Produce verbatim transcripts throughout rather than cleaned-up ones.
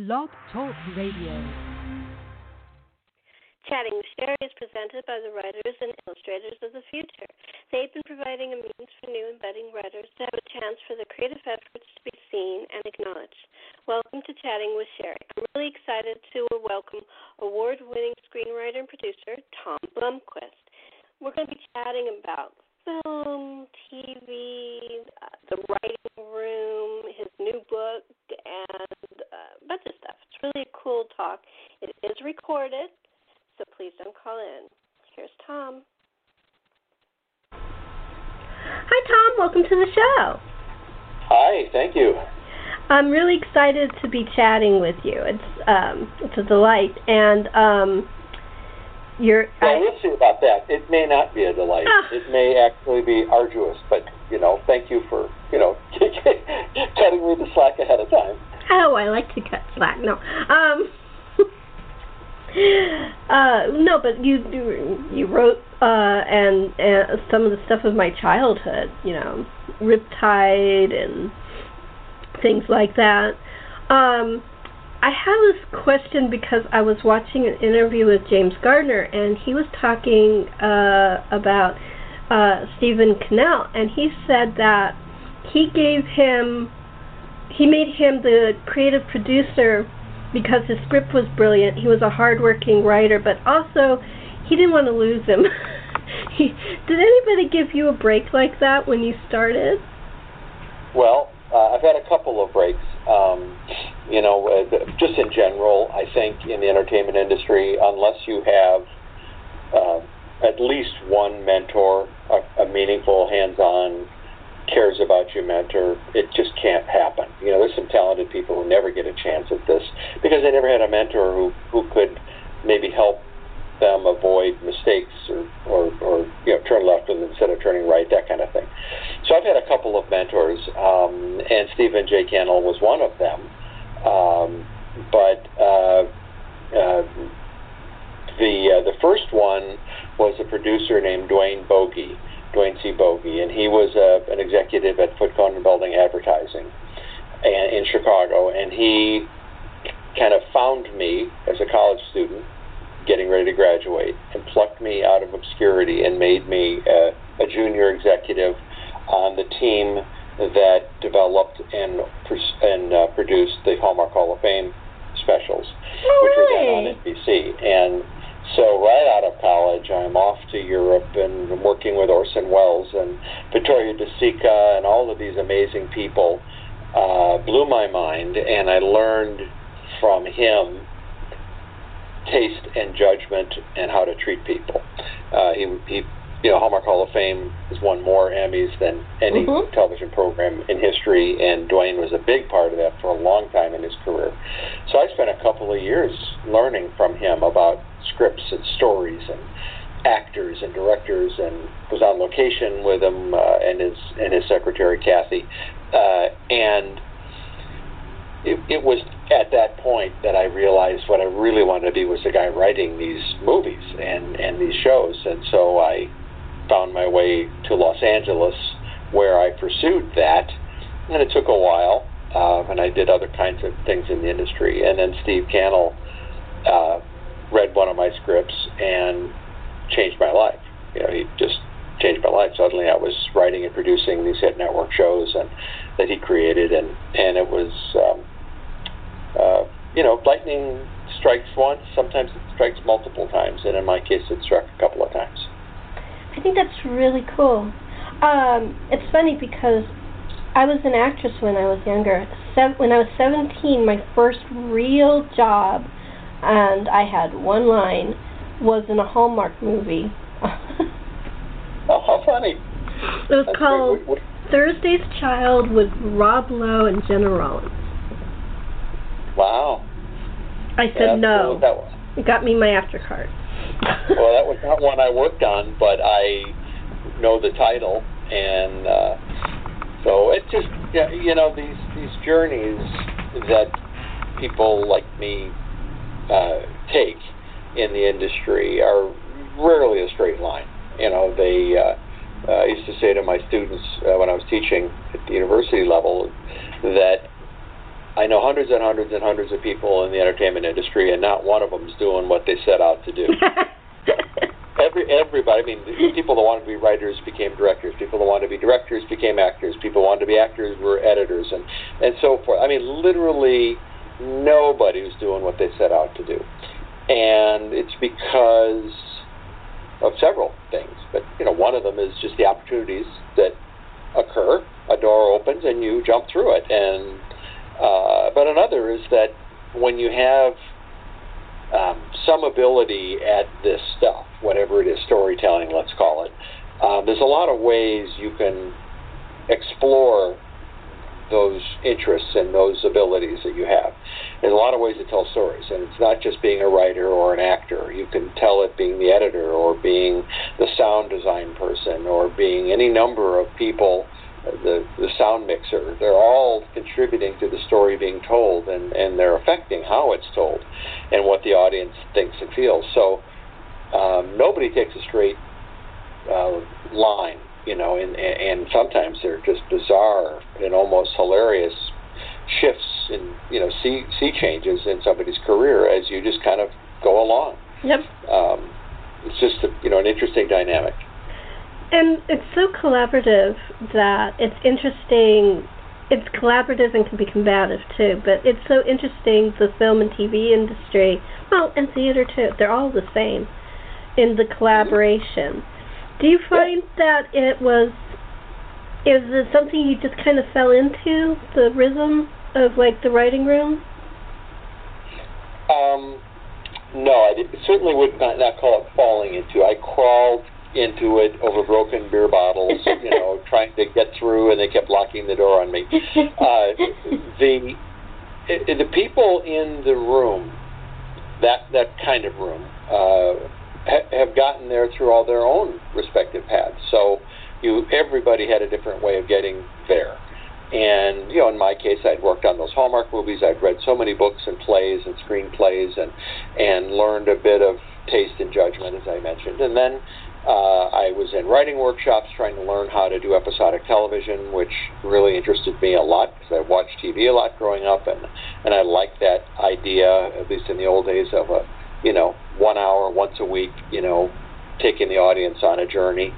Blog Talk Radio. Chatting with Sherri is presented by the writers and illustrators of the future. They've been providing a means for new and budding writers to have a chance for their creative efforts to be seen and acknowledged. Welcome to Chatting with Sherri. I'm really excited to welcome award-winning screenwriter and producer Tom Blomquist. We're going to be chatting about film, T V, uh, the writing room, his new book, and uh, a bunch of stuff. It's really a cool talk. It is recorded, so please don't call in. Here's Tom. Hi, Tom. Welcome to the show. Hi. Thank you. I'm really excited to be chatting with you. It's um, it's a delight, and um. You're, yeah, I, we'll see about that. It may not be a delight. Uh, it may actually be arduous, but, you know, thank you for, you know, cutting me the slack ahead of time. Oh, I like to cut slack. No. Um, uh, no, but you you wrote uh, and, and some of the stuff of my childhood, you know, Riptide and things like that. Um I have this question because I was watching an interview with James Gardner, and he was talking uh, about uh, Stephen Cannell, and he said that he gave him, he made him the creative producer because his script was brilliant. He was a hardworking writer, but also he didn't want to lose him. he, did anybody give you a break like that when you started? Well, uh, I've had a couple of breaks. Um, you know, uh, the, just in general, I think in the entertainment industry, unless you have uh, at least one mentor, a, a meaningful, hands-on, cares about you mentor, it just can't happen. You know, there's some talented people who never get a chance at this because they never had a mentor who, who could maybe help them avoid mistakes or, or, or, you know, turn left instead of turning right, that kind of thing. So I've had a couple of mentors, um, and Stephen J. Cannell was one of them. Um, but uh, uh, the uh, the first one was a producer named Duane Bogie, Duane C. Bogie, and he was uh, an executive at Foote Cone Belding Advertising and, in Chicago, and he kind of found me as a college student getting ready to graduate and plucked me out of obscurity and made me uh, a junior executive on the team that developed and and uh, produced the Hallmark Hall of Fame specials, oh, which were really? Done on N B C. And so right out of college, I'm off to Europe and I'm working with Orson Welles and Vittorio De Sica and all of these amazing people. Uh, blew my mind, and I learned from him taste and judgment and how to treat people. Uh, he he. You know, Hallmark Hall of Fame has won more Emmys than any mm-hmm. television program in history, and Duane was a big part of that for a long time in his career. So I spent a couple of years learning from him about scripts and stories and actors and directors, and was on location with him uh, and his and his secretary, Kathy. Uh, and it, it was at that point that I realized what I really wanted to be was the guy writing these movies and, and these shows. And so I found my way to Los Angeles, where I pursued that, and it took a while, uh, and I did other kinds of things in the industry. And then Steve Cannell uh, read one of my scripts and changed my life. You know, he just changed my life. Suddenly I was writing and producing these hit network shows and that he created, and, and it was, um, uh, you know, lightning strikes once, sometimes it strikes multiple times, and in my case it struck a couple of times. I think that's really cool. Um, it's funny because I was an actress when I was younger. Se- when I was seventeen, my first real job, and I had one line, was in a Hallmark movie. Oh, how funny. It was that's called great, what, what? Thursday's Child with Rob Lowe and Jenna Rollins. Wow. I said yeah, no. Cool. It got me my aftercard. Well, that was not one I worked on, but I know the title, and uh, so it's just, you know, these these journeys that people like me uh, take in the industry are rarely a straight line. You know, they uh, uh, I used to say to my students uh, when I was teaching at the university level that I know hundreds and hundreds and hundreds of people in the entertainment industry, and not one of them is doing what they set out to do. Every everybody, I mean, people that wanted to be writers became directors. People that wanted to be directors became actors. People that wanted to be actors were editors, and, and so forth. I mean, literally nobody was doing what they set out to do. And it's because of several things. But, you know, one of them is just the opportunities that occur. A door opens, and you jump through it. And Uh, but another is that when you have um, some ability at this stuff, whatever it is, storytelling, let's call it, uh, there's a lot of ways you can explore those interests and those abilities that you have. There's a lot of ways to tell stories, and it's not just being a writer or an actor. You can tell it being the editor or being the sound design person or being any number of people. The, the sound mixer, they're all contributing to the story being told, and, and they're affecting how it's told and what the audience thinks and feels. So um, nobody takes a straight uh, line, you know, and, and sometimes they're just bizarre and almost hilarious shifts and, you know, sea, sea changes in somebody's career as you just kind of go along. Yep. Um, it's just, a, you know, an interesting dynamic. And it's so collaborative that it's interesting. It's collaborative and can be combative, too. But it's so interesting, the film and T V industry, well, and theater, too. They're all the same in the collaboration. Do you find that it was, is it something you just kind of fell into, the rhythm of, like, the writing room? Um, no, I did, certainly would not, not call it falling into. I crawled into it over broken beer bottles, you know, trying to get through, and they kept locking the door on me. Uh, the the people in the room, that that kind of room, uh, ha- have gotten there through all their own respective paths. So you everybody had a different way of getting there. And, you know, in my case, I'd worked on those Hallmark movies. I'd read so many books and plays and screenplays and, and learned a bit of taste and judgment, as I mentioned. And then Uh, I was in writing workshops trying to learn how to do episodic television, which really interested me a lot because I watched T V a lot growing up, and, and I liked that idea, at least in the old days, of a, you know, one hour, once a week, you know, taking the audience on a journey.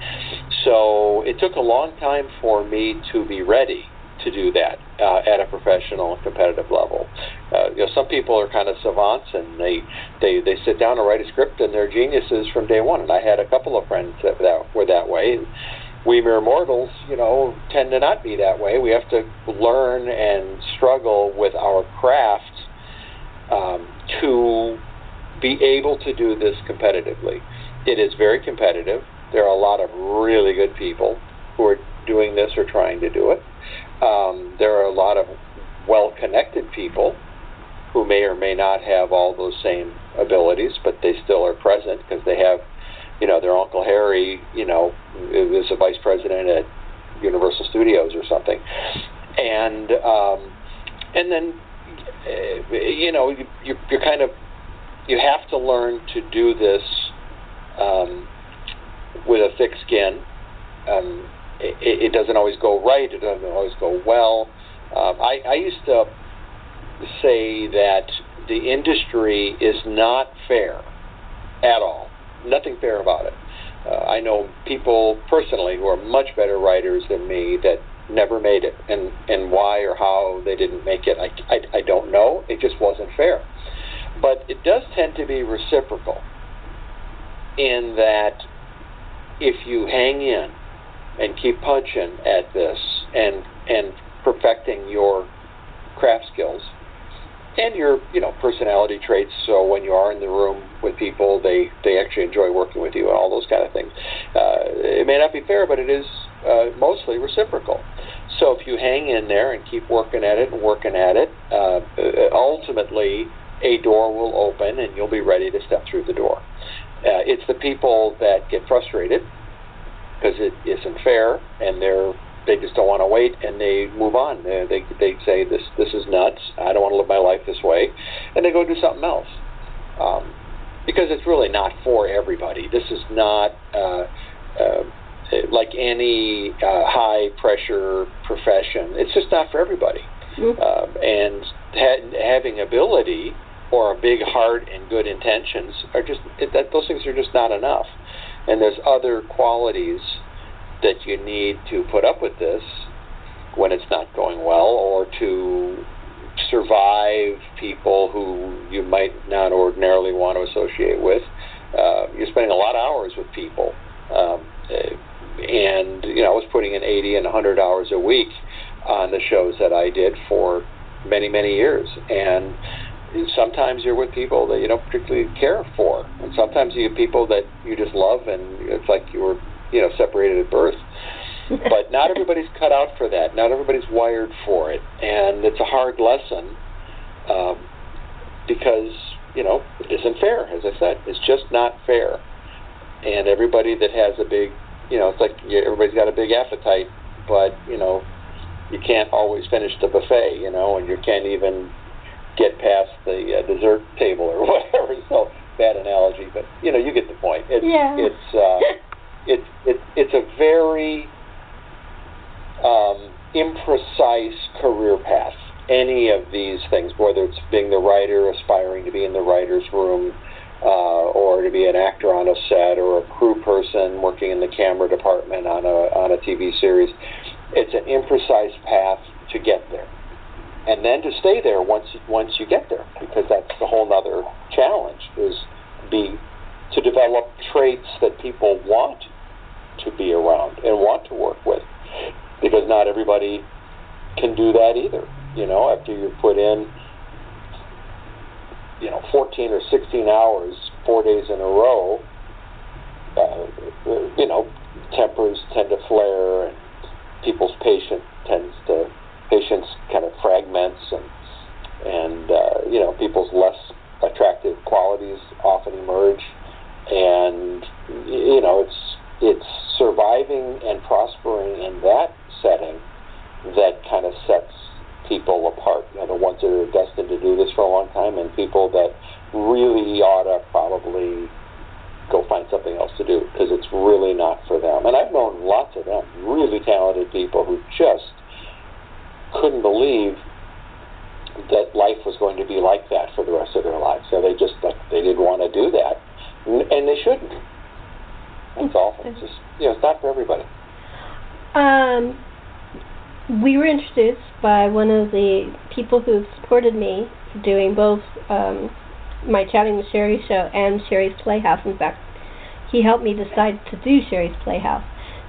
So it took a long time for me to be ready to do that uh, at a professional and competitive level. Uh, you know, some people are kind of savants, and they, they, they sit down and write a script, and they're geniuses from day one. And I had a couple of friends that, that were that way. And we mere mortals, you know, tend to not be that way. We have to learn and struggle with our craft um, to be able to do this competitively. It is very competitive. There are a lot of really good people who are doing this or trying to do it. Um, there are a lot of well-connected people who may or may not have all those same abilities, but they still are present because they have, you know, their Uncle Harry, you know, is a vice president at Universal Studios or something. And um, and then, uh, you know, you, you, you're kind of, you have to learn to do this um, with a thick skin. Um It, it doesn't always go right. It doesn't always go well. Um, I, I used to say that the industry is not fair at all. Nothing fair about it. Uh, I know people personally who are much better writers than me that never made it, and, and why or how they didn't make it, I, I, I don't know. It just wasn't fair. But it does tend to be reciprocal in that if you hang in and keep punching at this and and perfecting your craft skills and your, you know, personality traits, so when you are in the room with people, they, they actually enjoy working with you and all those kind of things. Uh, it may not be fair, but it is uh, mostly reciprocal. So if you hang in there and keep working at it and working at it, uh, ultimately a door will open and you'll be ready to step through the door. Uh, it's the people that get frustrated because it isn't fair, and they're they just don't want to wait, and they move on. They, they they say this this is nuts. I don't want to live my life this way, and they go do something else, um, because it's really not for everybody. This is not uh, uh, like any uh, high pressure profession. It's just not for everybody. Mm-hmm. Uh, and ha- having ability or a big heart and good intentions are just it, that those things are just not enough. And there's other qualities that you need to put up with this when it's not going well, or to survive people who you might not ordinarily want to associate with. Uh, you're spending a lot of hours with people. Um, and, you know, I was putting in eighty and one hundred hours a week on the shows that I did for many, many years. And sometimes you're with people that you don't particularly care for. And sometimes you have people that you just love, and it's like you were, you know, separated at birth. But not everybody's cut out for that. Not everybody's wired for it. And it's a hard lesson um, because, you know, it isn't fair, as I said. It's just not fair. And everybody that has a big, you know, it's like everybody's got a big appetite, but, you know, you can't always finish the buffet, you know, and you can't even get past the uh, dessert table or whatever. So, bad analogy, but, you know, you get the point. It's, yeah. It's, uh, it's, it, it's a very um, imprecise career path, any of these things, whether it's being the writer, aspiring to be in the writer's room, Uh, or to be an actor on a set, or a crew person working in the camera department on a on a T V series. It's an imprecise path to get there, and then to stay there once once you get there, because that's a whole other challenge, is be to develop traits that people want to be around and want to work with, because not everybody can do that either. You know, after you put in, you know, fourteen or sixteen hours, four days in a row, uh, you know, tempers tend to flare, and people's patience tends to, patience kind of fragments, and, and uh, you know, people's less attractive qualities often emerge, and, you know, it's, it's surviving and prospering in that setting that kind of sets people apart, you know, the ones that are destined to do this for a long time, and people that really ought to probably go find something else to do, because it's really not for them. And I've known lots of them, really talented people who just couldn't believe that life was going to be like that for the rest of their lives. So they just, like, they didn't want to do that, and they shouldn't. That's awful. It's just, you know, it's not for everybody. Um. We were introduced by one of the people who have supported me doing both um, my Chatting with Sherri show and Sherri's Playhouse. In fact, he helped me decide to do Sherri's Playhouse,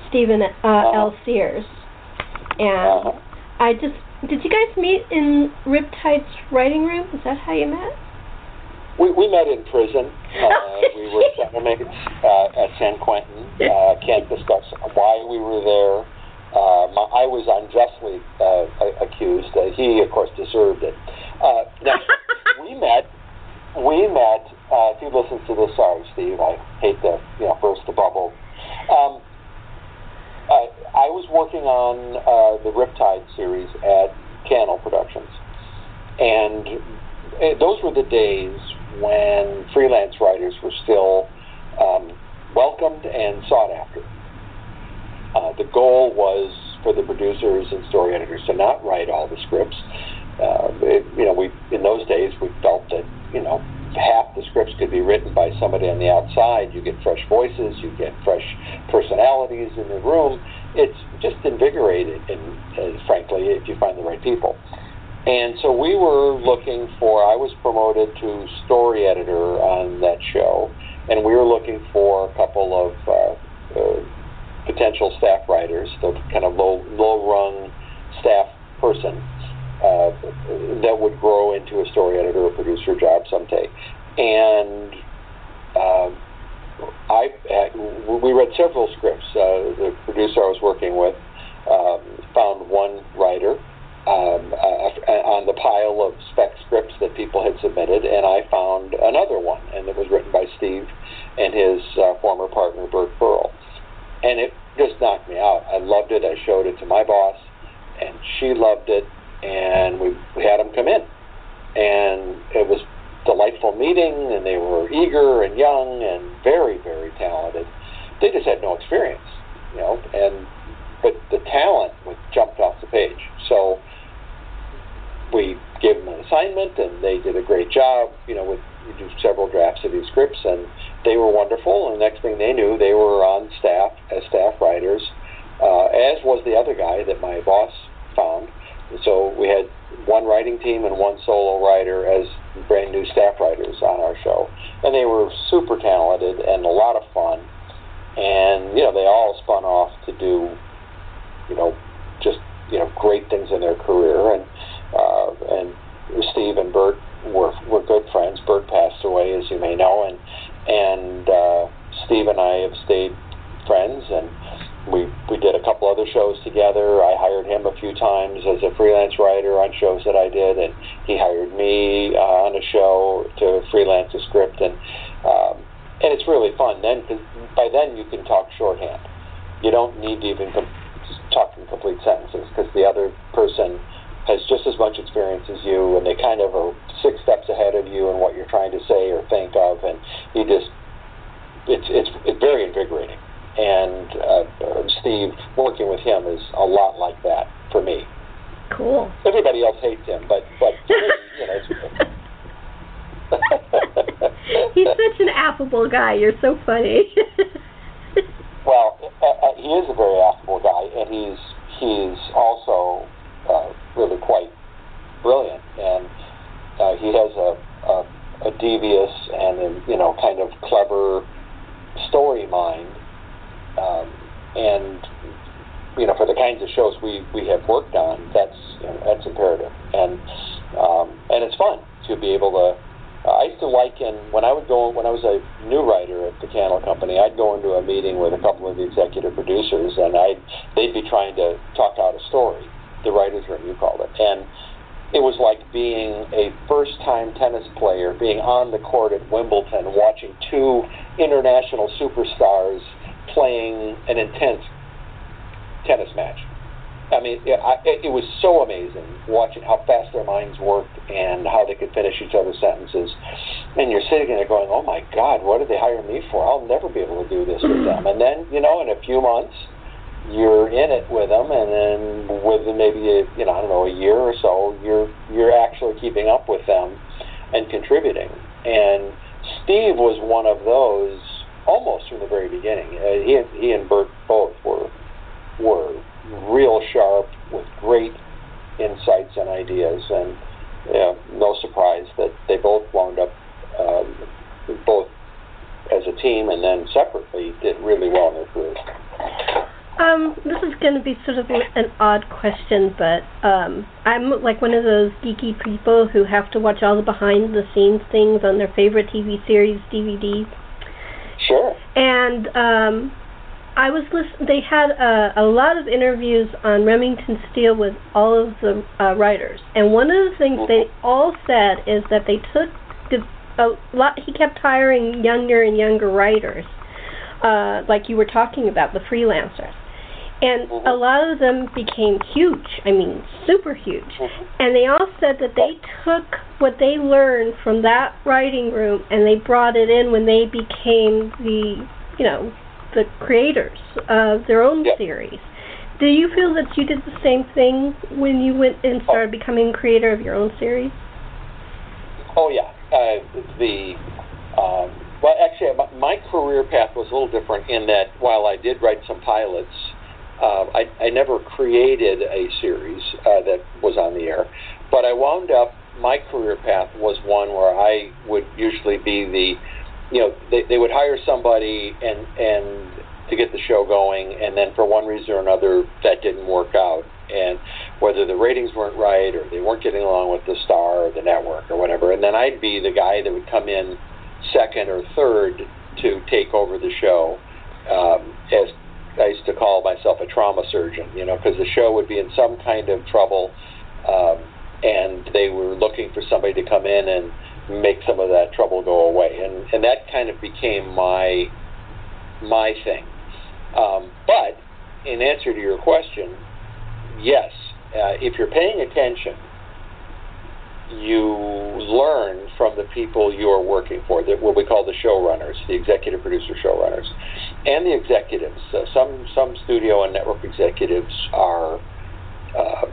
Stephen uh, L. Sears. And I just, did you guys meet in Riptide's writing room? Is that how you met? We we met in prison. Uh, we were settlements uh, at San Quentin. Uh, can't discuss why we were there. Uh, my, I was unjustly uh, accused. Uh, he, of course, deserved it. Uh, now, we met. We met. Uh, if you listen to this, sorry, Steve. I hate to, you know, burst the bubble. Um, I, I was working on uh, the Riptide series at Cannell Productions, and uh, those were the days when freelance writers were still um, welcomed and sought after. Uh, the goal was for the producers and story editors to not write all the scripts. Uh, it, you know, we in those days we felt that, you know, half the scripts could be written by somebody on the outside. You get fresh voices, you get fresh personalities in the room. It's just invigorated, and uh, frankly, if you find the right people. And so we were looking for. I was promoted to story editor on that show, and we were looking for a couple of. Uh, uh, potential staff writers, the kind of low, low-rung staff person uh, that would grow into a story editor or producer job someday. And uh, I, we read several scripts. Uh, the producer I was working with um, found one writer um, uh, on the pile of spec scripts that people had submitted, and I found another one, and it was written by Steve and his uh, former partner, Bert Burrell. And it just knocked me out. I loved it. I showed it to my boss, and she loved it, and we, we had them come in. And it was a delightful meeting, and they were eager and young and very, very talented. They just had no experience, you know, and but the talent was jumped off the page. So we gave them an assignment, and they did a great job. You know, with we do several drafts of these scripts, and they were wonderful. And the next thing they knew, they were on staff as staff writers, uh, as was the other guy that my boss found. And so we had one writing team and one solo writer as brand new staff writers on our show, and they were super talented and a lot of fun. And you know, they all spun off to do, you know, just you know, great things in their career. And uh, and Steve and Bert were were good friends. Bert passed away, as you may know, and and uh, Steve and I have stayed friends, and we we did a couple other shows together. I hired him a few times as a freelance writer on shows that I did, and he hired me uh, on a show to freelance a script, and um, and it's really fun then, because by then you can talk shorthand. You don't need to even com- talk in complete sentences, because the other person has just as much experience as you, and they kind of are six steps ahead of you in what you're trying to say or think of, and you just, it's it's, it's very invigorating. And uh, Steve, working with him is a lot like that for me. Cool. Everybody else hates him, but, but for me, you know, it's he's such an affable guy. You're so funny. Well, uh, he is a very affable guy, and he's he's also uh, really quite brilliant. And uh, he has a, a a devious and a, you know kind of clever story mind. Um, and you know, for the kinds of shows we, we have worked on, that's you know, that's imperative. And um, and it's fun to be able to. I used to liken, when I would go, when I was a new writer at the Cannell Company, I'd go into a meeting with a couple of the executive producers, and I'd, they'd be trying to talk out a story, the writer's room, you called it. And it was like being a first-time tennis player, being on the court at Wimbledon, watching two international superstars playing an intense tennis match. I mean, I, it was so amazing watching how fast their minds worked and how they could finish each other's sentences. And you're sitting there going, oh, my God, what did they hire me for? I'll never be able to do this with them. And then, you know, in a few months, you're in it with them, and then within maybe, a, you know, I don't know, a year or so, you're you're actually keeping up with them and contributing. And Steve was one of those almost from the very beginning. Uh, he, he and Bert both were were... real sharp with great insights and ideas, and you know, no surprise that they both wound up um, both as a team and then separately did really well in their careers. Um, this is going to be sort of an odd question, but um, I'm like one of those geeky people who have to watch all the behind-the-scenes things on their favorite T V series D V Ds. Sure. And um, I was listen- they had a, a lot of interviews on Remington Steele with all of the uh, writers, and one of the things they all said is that they took a lot. He kept hiring younger and younger writers, uh, like you were talking about, the freelancers, and a lot of them became huge. I mean, super huge. And they all said that they took what they learned from that writing room and they brought it in when they became the, you know. the creators of their own yep. series. Do you feel that you did the same thing when you went and started oh. becoming creator of your own series? Oh, yeah. Uh, the um, well, actually, my career path was a little different in that while I did write some pilots, uh, I, I never created a series uh, that was on the air, but I wound up, my career path was one where I would usually be the You know, they, they would hire somebody and and to get the show going, and then for one reason or another, that didn't work out. And whether the ratings weren't right or they weren't getting along with the star or the network or whatever, and then I'd be the guy that would come in second or third to take over the show. Um, as I used to call myself a trauma surgeon, you know, because the show would be in some kind of trouble, um, and they were looking for somebody to come in and make some of that trouble go away, and and that kind of became my my thing. Um, but in answer to your question, yes, uh, if you're paying attention, you learn from the people you are working for, that what we call the showrunners, the executive producer showrunners, and the executives. So some some studio and network executives are uh,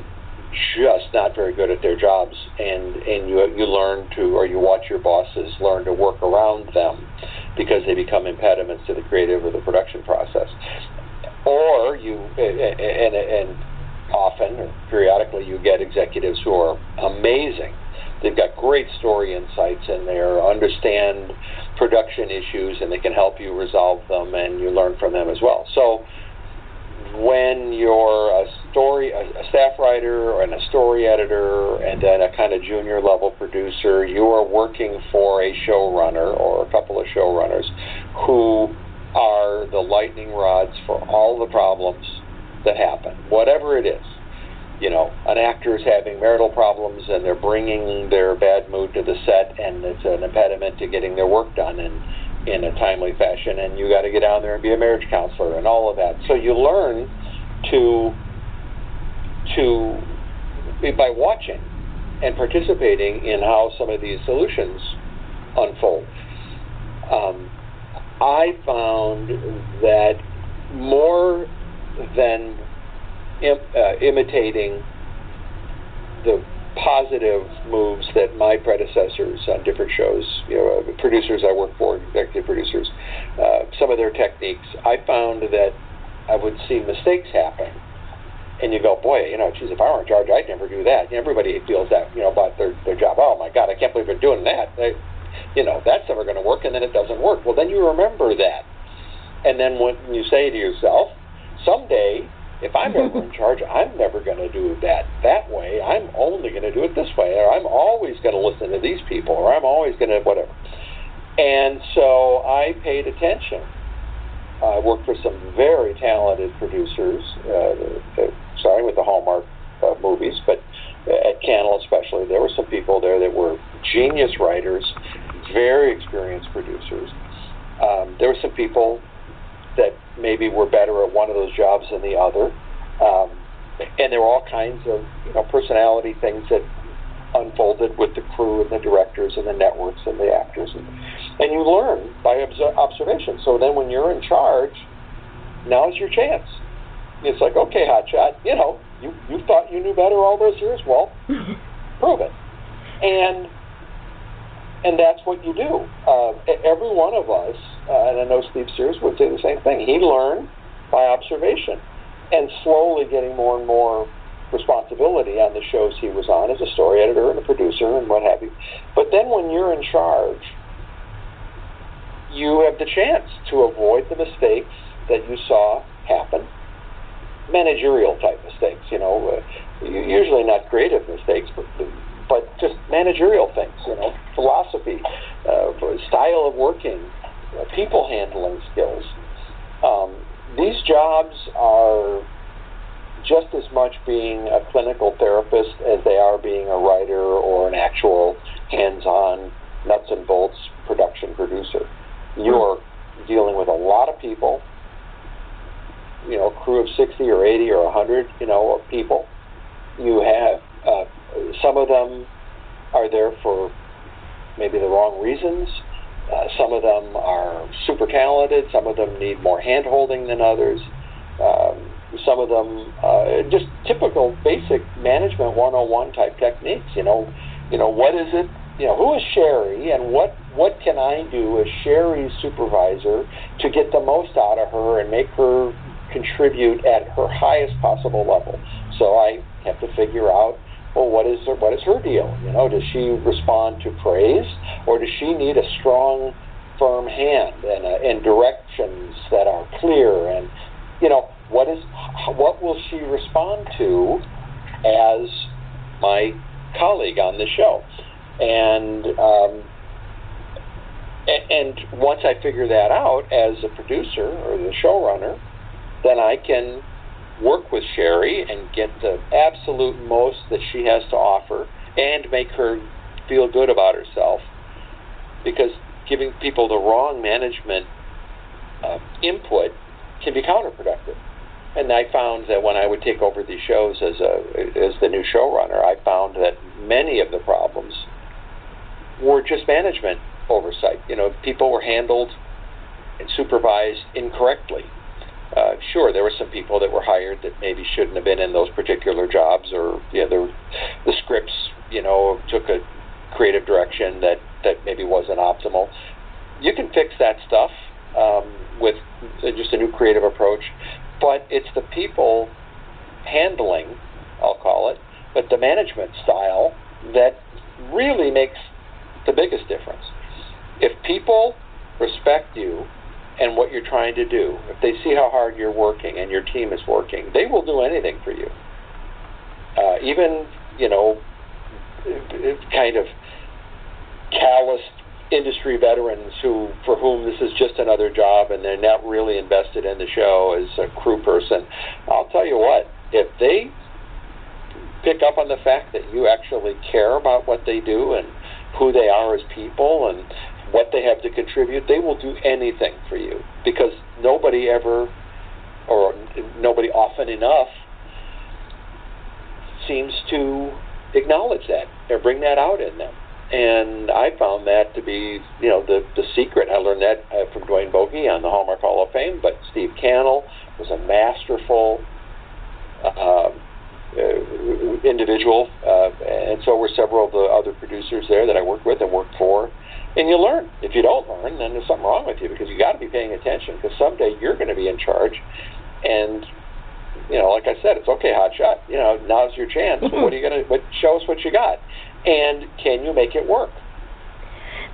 just not very good at their jobs, and, and you you learn to, or you watch your bosses learn to work around them because they become impediments to the creative or the production process. Or you, and, and often or periodically you get executives who are amazing. They've got great story insights in there, understand production issues, and they can help you resolve them, and you learn from them as well. So when you're a story, a staff writer and a story editor and then a kind of junior level producer, you are working for a showrunner or a couple of showrunners who are the lightning rods for all the problems that happen, whatever it is. You know, an actor is having marital problems and they're bringing their bad mood to the set, and it's an impediment to getting their work done in, in a timely fashion, and you got to get down there and be a marriage counselor and all of that. So you learn to, to by watching and participating in how some of these solutions unfold. Um, I found that more than Im, uh, imitating the positive moves that my predecessors on different shows, you know, producers I work for, executive producers, uh, some of their techniques, I found that I would see mistakes happen, and you go, boy, you know, geez, if I were in charge, I'd never do that. Everybody feels that, you know, about their, their job. Oh my God, I can't believe they're doing that. They, you know, that's never going to work, and then it doesn't work. Well, then you remember that, and then when you say to yourself, someday, if I'm ever in charge, I'm never going to do that that way. I'm only going to do it this way, or I'm always going to listen to these people, or I'm always going to whatever. And so I paid attention. I worked for some very talented producers, uh, starting with the Hallmark uh, movies, but at Cannell especially, there were some people there that were genius writers, very experienced producers. Um, there were some people that maybe were better at one of those jobs than the other. Um, and there were all kinds of, you know, personality things that unfolded with the crew and the directors and the networks and the actors. And, and you learn by observ- observation. So then when you're in charge, now's your chance. It's like, okay, hotshot, you know, you, you thought you knew better all those years? Well, prove it. And And that's what you do. Uh, every one of us, uh, and I know Steve Sears would say the same thing, he learned by observation and slowly getting more and more responsibility on the shows he was on as a story editor and a producer and what have you. But then when you're in charge, you have the chance to avoid the mistakes that you saw happen, managerial type mistakes, you know, uh, usually not creative mistakes, but the, but just managerial things, you know, philosophy, uh, style of working, uh, people handling skills. Um, these jobs are just as much being a clinical therapist as they are being a writer or an actual hands-on nuts and bolts production producer. You're dealing with a lot of people, you know, a crew of sixty or eighty or one hundred, you know, of people. You have... Uh, Some of them are there for maybe the wrong reasons. Uh, some of them are super talented. Some of them need more hand-holding than others. Um, some of them uh, just typical basic management one oh one type techniques. You know, you know what is it? You know, who is Sherri, and what what can I do as Sherri's supervisor to get the most out of her and make her contribute at her highest possible level? So I have to figure out, well, what is her, what is her deal? You know, does she respond to praise, or does she need a strong, firm hand and uh, and directions that are clear? And you know, what is what will she respond to as my colleague on the show? And um, and once I figure that out as a producer or the showrunner, then I can work with Sherri and get the absolute most that she has to offer and make her feel good about herself, because giving people the wrong management uh, input can be counterproductive. And I found that when I would take over these shows as a as the new showrunner, I found that many of the problems were just management oversight. You know, people were handled and supervised incorrectly. Uh, sure, there were some people that were hired that maybe shouldn't have been in those particular jobs, or yeah, there, the scripts, you know, took a creative direction that, that maybe wasn't optimal. You can fix that stuff um, with just a new creative approach, but it's the people handling, I'll call it, but the management style that really makes the biggest difference. If people respect you and what you're trying to do, if they see how hard you're working and your team is working, they will do anything for you. Uh, even, you know, kind of calloused industry veterans who, for whom this is just another job and they're not really invested in the show as a crew person, I'll tell you what, if they pick up on the fact that you actually care about what they do and who they are as people and what they have to contribute, they will do anything for you, because nobody ever, or nobody often enough, seems to acknowledge that or bring that out in them. And I found that to be, you know, the, the secret. I learned that uh, from Duane Bogie on the Hallmark Hall of Fame, but Steve Cannell was a masterful uh, uh, individual, uh, and so were several of the other producers there that I worked with and worked for. And you learn. If you don't learn, then there's something wrong with you, because you got to be paying attention, because someday you're going to be in charge. And, you know, like I said, it's okay, hot shot. You know, now's your chance. Mm-hmm. What are you going to? What, show us what you got, and can you make it work?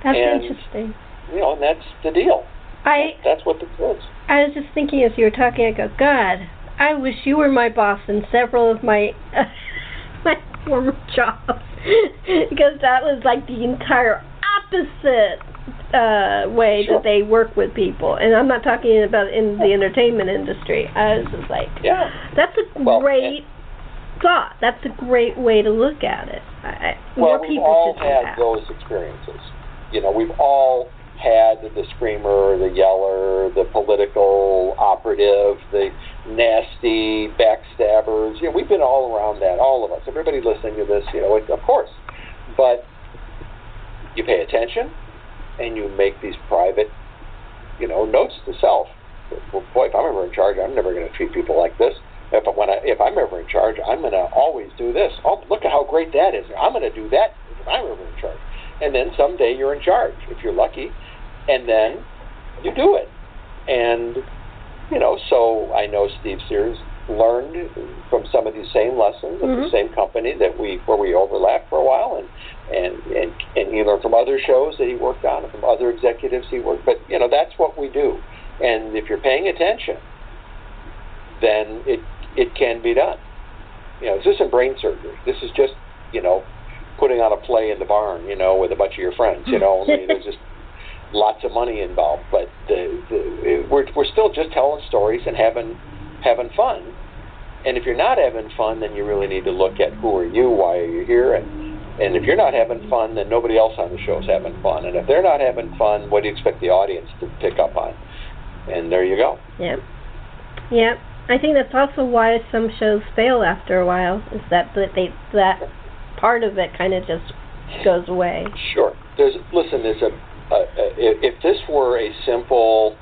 That's and, interesting. You know, and that's the deal. I. That's what the deal is. I was just thinking as you were talking, I go, God, I wish you were my boss in several of my uh, my former jobs, because that was like the entire opposite uh, way sure. that they work with people. And I'm not talking about in the entertainment industry. I was just like, yeah. that's a well, great thought. That's a great way to look at it. I, well, more people we've all should had that. Those experiences. You know, we've all had the screamer, the yeller, the political operative, the nasty backstabbers. You know, we've been all around that, all of us. Everybody listening to this, you know, it, of course. But you pay attention, and you make these private, you know, notes to self. Well, boy, if I'm ever in charge, I'm never going to treat people like this. If I, when I, if I'm ever in charge, I'm going to always do this. Oh, look at how great that is. I'm going to do that if I'm ever in charge. And then someday you're in charge, if you're lucky, and then you do it. And, you know, so I know Steve Sears learned from some of these same lessons mm-hmm. at the same company that we where we overlapped for a while, and and, and and he learned from other shows that he worked on and from other executives he worked. But, you know, that's what we do. And if you're paying attention, then it it can be done. You know, this isn't brain surgery. This is just, you know, putting on a play in the barn, you know, with a bunch of your friends, you know, only there's just lots of money involved. But the, the, we're we're still just telling stories and having having fun. And if you're not having fun, then you really need to look at who are you, why are you here, and and if you're not having fun, then nobody else on the show is having fun. And if they're not having fun, what do you expect the audience to pick up on? And there you go. Yeah. Yeah. I think that's also why some shows fail after a while, is that they that part of it kind of just goes away. Sure. There's listen, there's a, a, a if this were a simple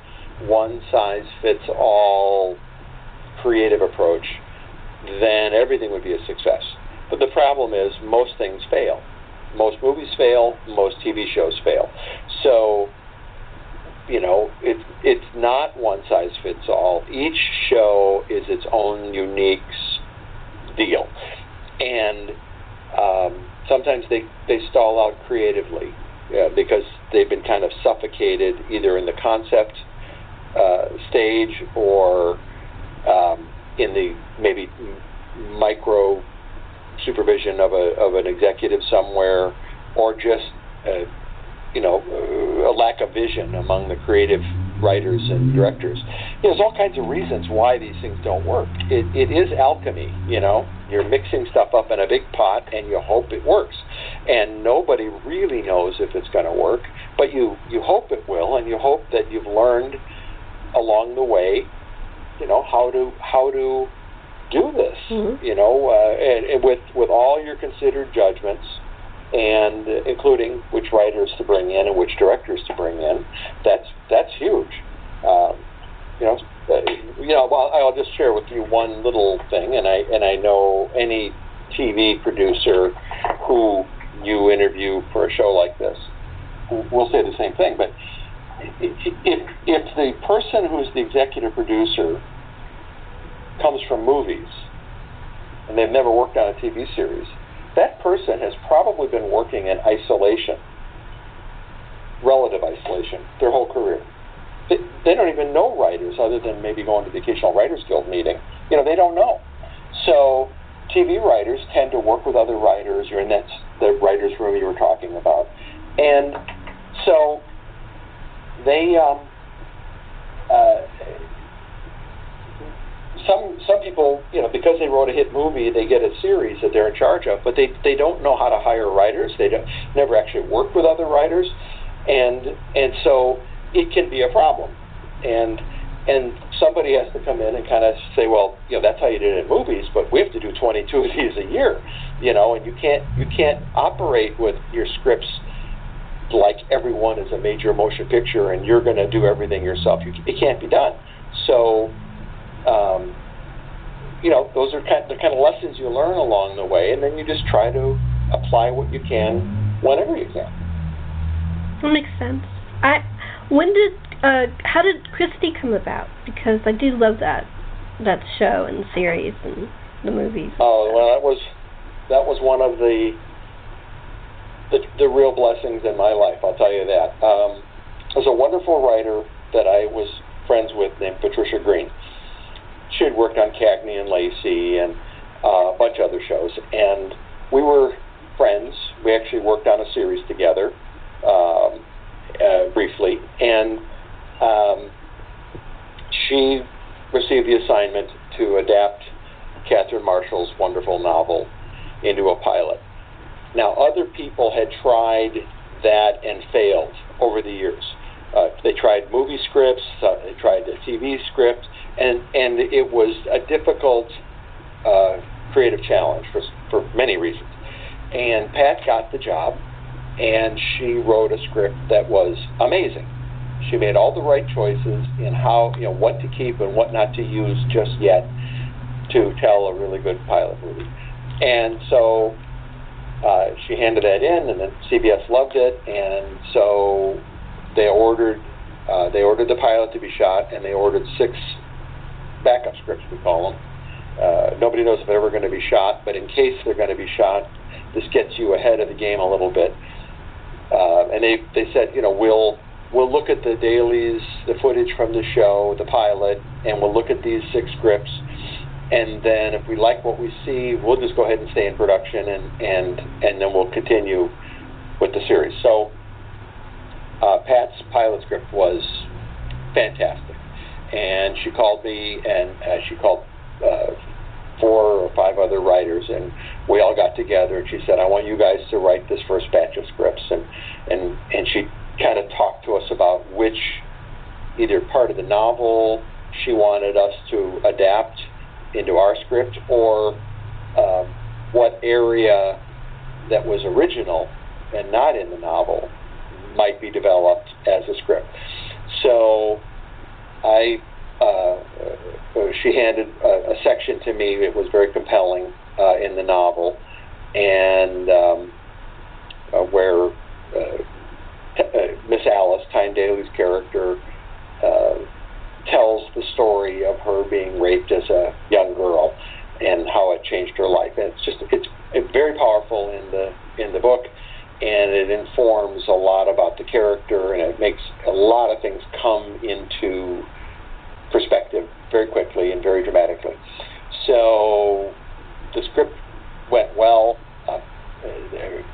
one-size-fits-all creative approach, then everything would be a success. But the problem is most things fail. Most movies fail. Most T V shows fail. So, you know, it, it's not one size fits all. Each show is its own unique deal. And um, sometimes they, they stall out creatively yeah, because they've been kind of suffocated either in the concept uh, stage or Um, in the maybe micro supervision of a of an executive somewhere, or just uh, you know a lack of vision among the creative writers and directors. You know, there's all kinds of reasons why these things don't work. It it is alchemy. You know, you're mixing stuff up in a big pot and you hope it works. And nobody really knows if it's going to work, but you you hope it will, and you hope that you've learned along the way, you know, how to how to do this, mm-hmm. you know, uh, and, and with, with all your considered judgments, and uh, including which writers to bring in and which directors to bring in. That's that's huge. Um, you know, you know, well, I'll just share with you one little thing, and I and I know any T V producer who you interview for a show like this will say the same thing. But if if the person who's the executive producer comes from movies and they've never worked on a T V series, that person has probably been working in isolation, relative isolation, their whole career. They, they don't even know writers other than maybe going to the occasional Writers Guild meeting. You know, they don't know. So T V writers tend to work with other writers. You're in that the writer's room you were talking about. And so they, um, uh, some some people, you know, because they wrote a hit movie, they get a series that they're in charge of, but they, they don't know how to hire writers. They don't, never actually work with other writers. And and so it can be a problem. And and somebody has to come in and kind of say, well, you know, that's how you did it in movies, but we have to do twenty-two of these a year, you know, and you can't you can't operate with your scripts like everyone is a major motion picture and you're going to do everything yourself. You, it can't be done. So, um, you know, those are kind of, the kind of lessons you learn along the way, and then you just try to apply what you can whenever you can. That makes sense. I. When did, uh, how did Christy come about? Because I do love that, that show and series and the movies. Oh, well, that was, that was one of the, the, the real blessings in my life, I'll tell you that. Um, there's a wonderful writer that I was friends with named Patricia Green. She had worked on Cagney and Lacey and uh, a bunch of other shows, and we were friends. We actually worked on a series together. Um, Uh, briefly, and um, she received the assignment to adapt Catherine Marshall's wonderful novel into a pilot. Now, other people had tried that and failed over the years. Uh, they tried movie scripts, uh, they tried the T V script, and, and it was a difficult uh, creative challenge for, for many reasons. And Pat got the job, and she wrote a script that was amazing. She made all the right choices in how, you know, what to keep and what not to use just yet to tell a really good pilot movie. And so uh, she handed that in, and then C B S loved it, and so they ordered uh, they ordered the pilot to be shot, and they ordered six backup scripts, we call them. Uh, nobody knows if they're ever going to be shot, but in case they're going to be shot, this gets you ahead of the game a little bit. Uh, and they they said, you know, we'll we'll look at the dailies, the footage from the show, the pilot, and we'll look at these six scripts. And then if we like what we see, we'll just go ahead and stay in production, and and, and then we'll continue with the series. So uh, Pat's pilot script was fantastic. And she called me, and uh, she called uh, four or five other writers, and we all got together, and she said, I want you guys to write this first batch of scripts, and and, and she kind of talked to us about which either part of the novel she wanted us to adapt into our script, or um, what area that was original and not in the novel might be developed as a script. So I Uh, she handed a, a section to me that was very compelling uh, in the novel, and um, uh, where uh, t- uh, Miss Alice, Tyne Daly's character, uh, tells the story of her being raped as a young girl and how it changed her life. And it's just it's, it's very powerful in the in the book, and it informs a lot about the character, and it makes a lot of things come into perspective very quickly and very dramatically. So the script went well. Uh,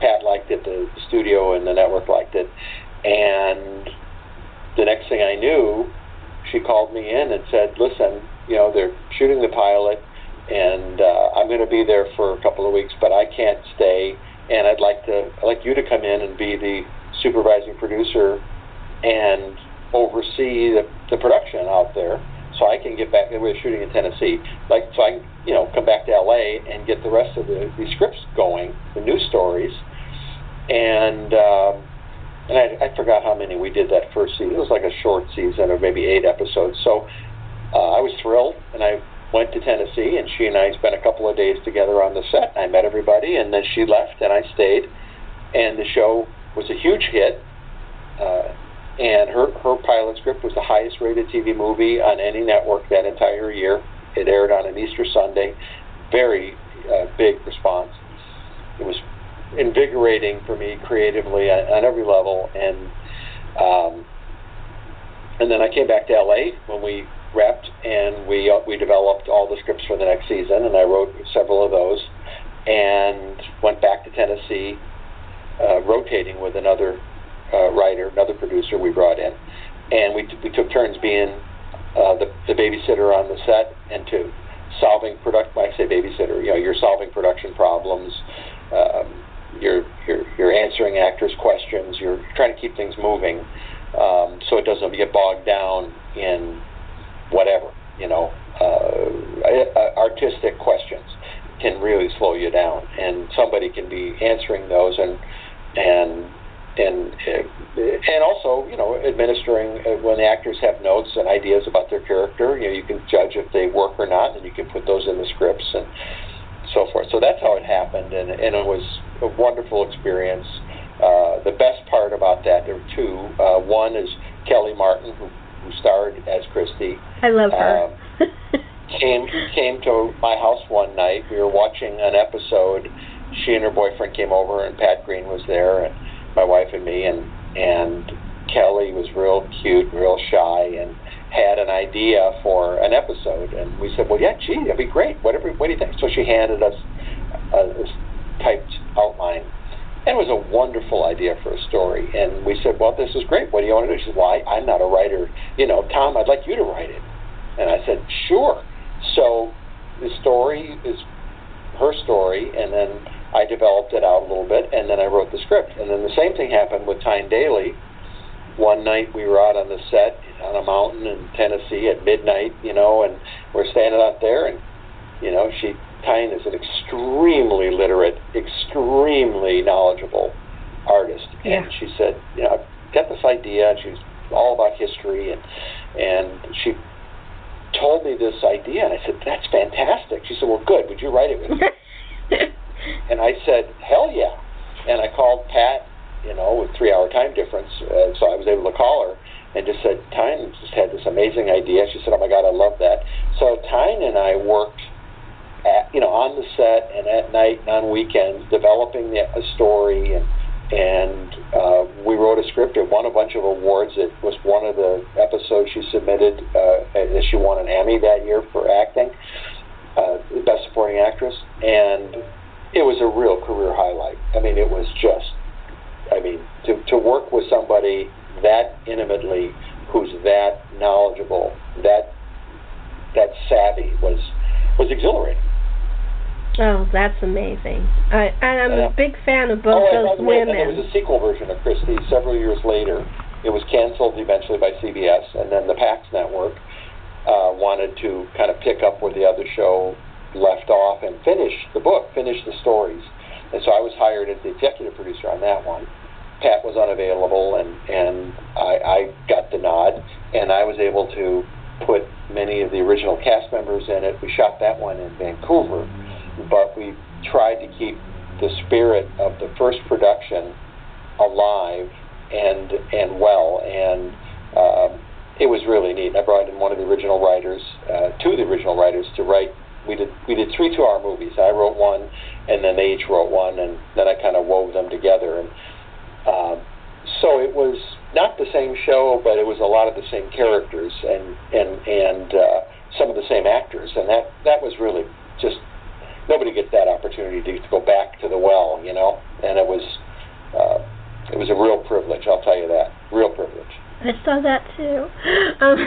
Pat liked it, the studio and the network liked it, and the next thing I knew, she called me in and said, listen, you know, they're shooting the pilot, and uh, I'm going to be there for a couple of weeks, but I can't stay, and I'd like to, I'd like you to come in and be the supervising producer and oversee the, the production out there, so I can get back. We were shooting in Tennessee, like so I, you know, come back to L A and get the rest of the, the scripts going, the new stories, and um, and I, I forgot how many we did that first season. It was like a short season of maybe eight episodes. So uh, I was thrilled, and I went to Tennessee, and she and I spent a couple of days together on the set. I met everybody, and then she left, and I stayed. And the show was a huge hit, uh, and her, her pilot script was the highest-rated T V movie on any network that entire year. It aired on an Easter Sunday. Very uh, big response. It was invigorating for me creatively on, on every level, and um, and then I came back to L A when we repped, and we uh, we developed all the scripts for the next season, and I wrote several of those, and went back to Tennessee, uh, rotating with another uh, writer, another producer we brought in, and we t- we took turns being uh, the the babysitter on the set, and to solving product. I say babysitter. You know, you're solving production problems. Um, You're, you're you're answering actors' questions. You're trying to keep things moving, um, so it doesn't get bogged down in whatever, you know. Uh, artistic questions can really slow you down, and somebody can be answering those, and and and and also, you know, administering when the actors have notes and ideas about their character. You know, you can judge if they work or not, and you can put those in the scripts and so forth. So that's how it happened, and, and it was a wonderful experience. Uh, the best part about that, there were two. Uh, one is Kellie Martin, who, who starred as Christy. I love her. Um, came came to my house one night. We were watching an episode. She and her boyfriend came over, and Pat Green was there, and my wife and me, and and Kellie was real cute, real shy, and had an idea for an episode, and we said, well, yeah, gee, that'd be great. Whatever, what do you think? So she handed us uh, this typed outline, and it was a wonderful idea for a story. And we said, well, this is great. What do you want to do? She said, well, I, I'm not a writer. You know, Tom, I'd like you to write it. And I said, sure. So the story is her story, and then I developed it out a little bit, and then I wrote the script. And then the same thing happened with Tyne Daly. One night we were out on the set on a mountain in Tennessee at midnight, you know, and we're standing out there, and, you know, she, Tyne is an extremely literate, extremely knowledgeable artist. Yeah. And she said, you know, I've got this idea, and she's all about history, and and she told me this idea, and I said, that's fantastic. She said, well, good, would you write it with me? And I said, hell yeah. And I called Pat, you know, with three-hour time difference, uh, so I was able to call her and just said, Tyne just had this amazing idea. She said, oh, my God, I love that. So Tyne and I worked, at, you know, on the set and at night and on weekends developing the, a story, and and uh, we wrote a script. It won a bunch of awards. It was one of the episodes she submitted, uh, she won an Emmy that year for acting, uh, Best Supporting Actress, and it was a real career highlight. I mean, it was just, I mean, to, to work with somebody that intimately, who's that knowledgeable, that that savvy, was was exhilarating. Oh, that's amazing! I, I'm uh, a big fan of both oh, those and women. Way, and there was a sequel version of Christy several years later. It was canceled eventually by C B S, and then the PAX Network uh, wanted to kind of pick up where the other show left off and finish the book, finish the stories. And so I was hired as the executive producer on that one. Pat was unavailable, and, and I, I got the nod, and I was able to put many of the original cast members in it. We shot that one in Vancouver, but we tried to keep the spirit of the first production alive and and well, and um, it was really neat. I brought in one of the original writers, uh, two of the original writers, to write. We did we did three two-hour movies. I wrote one, and then they each wrote one, and then I kind of wove them together. And uh, so it was not the same show, but it was a lot of the same characters and and and uh, some of the same actors. And that, that was really just, nobody gets that opportunity to, to go back to the well, you know. And it was uh, it was a real privilege. I'll tell you that, real privilege. I saw that too. Um.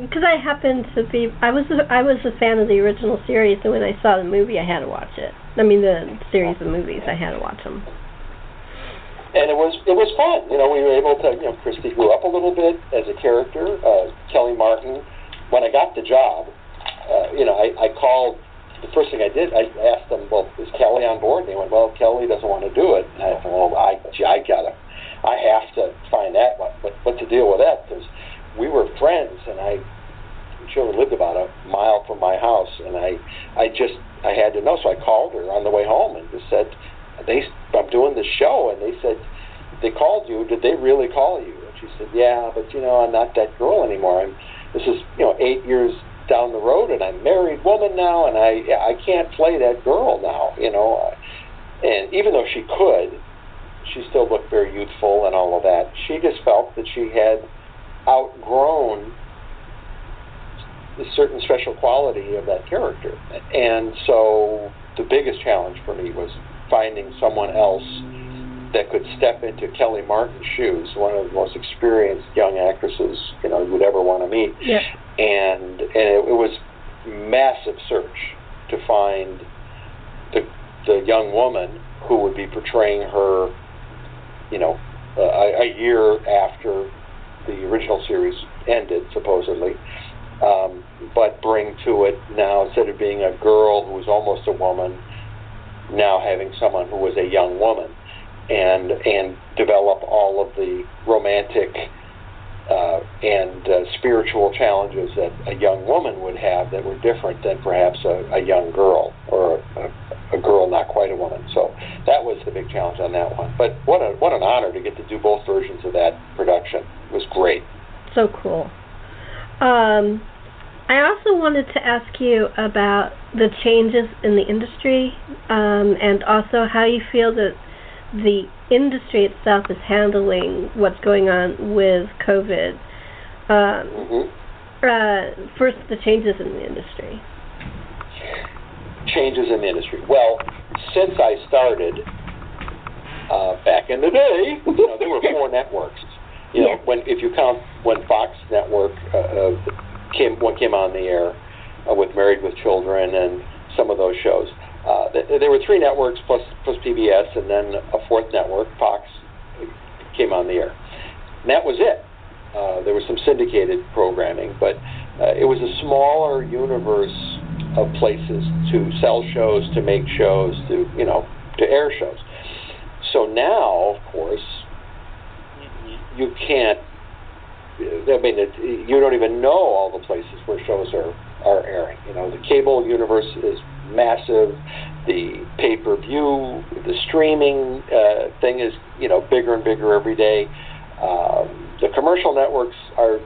Because um, I happened to be, I was a, I was a fan of the original series, and when I saw the movie, I had to watch it. I mean, the series of movies, I had to watch them. And it was it was fun. You know, we were able to, you know, Christy grew up a little bit as a character. Uh, Kellie Martin, when I got the job, uh, you know, I, I called. The first thing I did, I asked them, well, is Kellie on board? And they went, well, Kellie doesn't want to do it. And I thought, well, I, I gotta, I have to find that one. What, what to deal with that? Because just, I had to know, so I called her on the way home and just said, they, I'm doing this show, and they said, they called you, did they really call you? And she said, yeah, but, you know, I'm not that girl anymore. I'm, this is, you know, eight years down the road, and I'm a married woman now, and I, I can't play that girl now, you know. And even though she could, she still looked very youthful and all of that. She just felt that she had outgrown a certain special quality of that character. And so the biggest challenge for me was finding someone else that could step into Kellie Martin's shoes, one of the most experienced young actresses, you know, you would ever want to meet. Yeah. And, and it, it was massive search to find the, the young woman who would be portraying her, you know, uh, a, a year after the original series ended, supposedly, um, but bring to it now, instead of being a girl who was almost a woman, now having someone who was a young woman, and and develop all of the romantic uh, and uh, spiritual challenges that a young woman would have that were different than perhaps a, a young girl, or a, a girl not quite a woman. So that was the big challenge on that one. But what a, what an honor to get to do both versions of that production. It was great. So cool. Um, I also wanted to ask you about the changes in the industry, um, and also how you feel that the industry itself is handling what's going on with COVID. Um, mm-hmm. uh, first, the changes in the industry. Changes in the industry. Well, since I started uh, back in the day, you know, there were four networks. You know, yeah. when if you count when Fox Network uh, came, when came on the air uh, with Married with Children and some of those shows. Uh, there were three networks plus plus P B S, and then a fourth network, Fox, came on the air. And that was it. Uh, there was some syndicated programming, but uh, it was a smaller universe of places to sell shows, to make shows, to, you know, to air shows. So now, of course, you can't. I mean, it, you don't even know all the places where shows are are airing. You know, the cable universe is massive. The pay-per-view, the streaming uh, thing is, you know, bigger and bigger every day. Um, the commercial networks are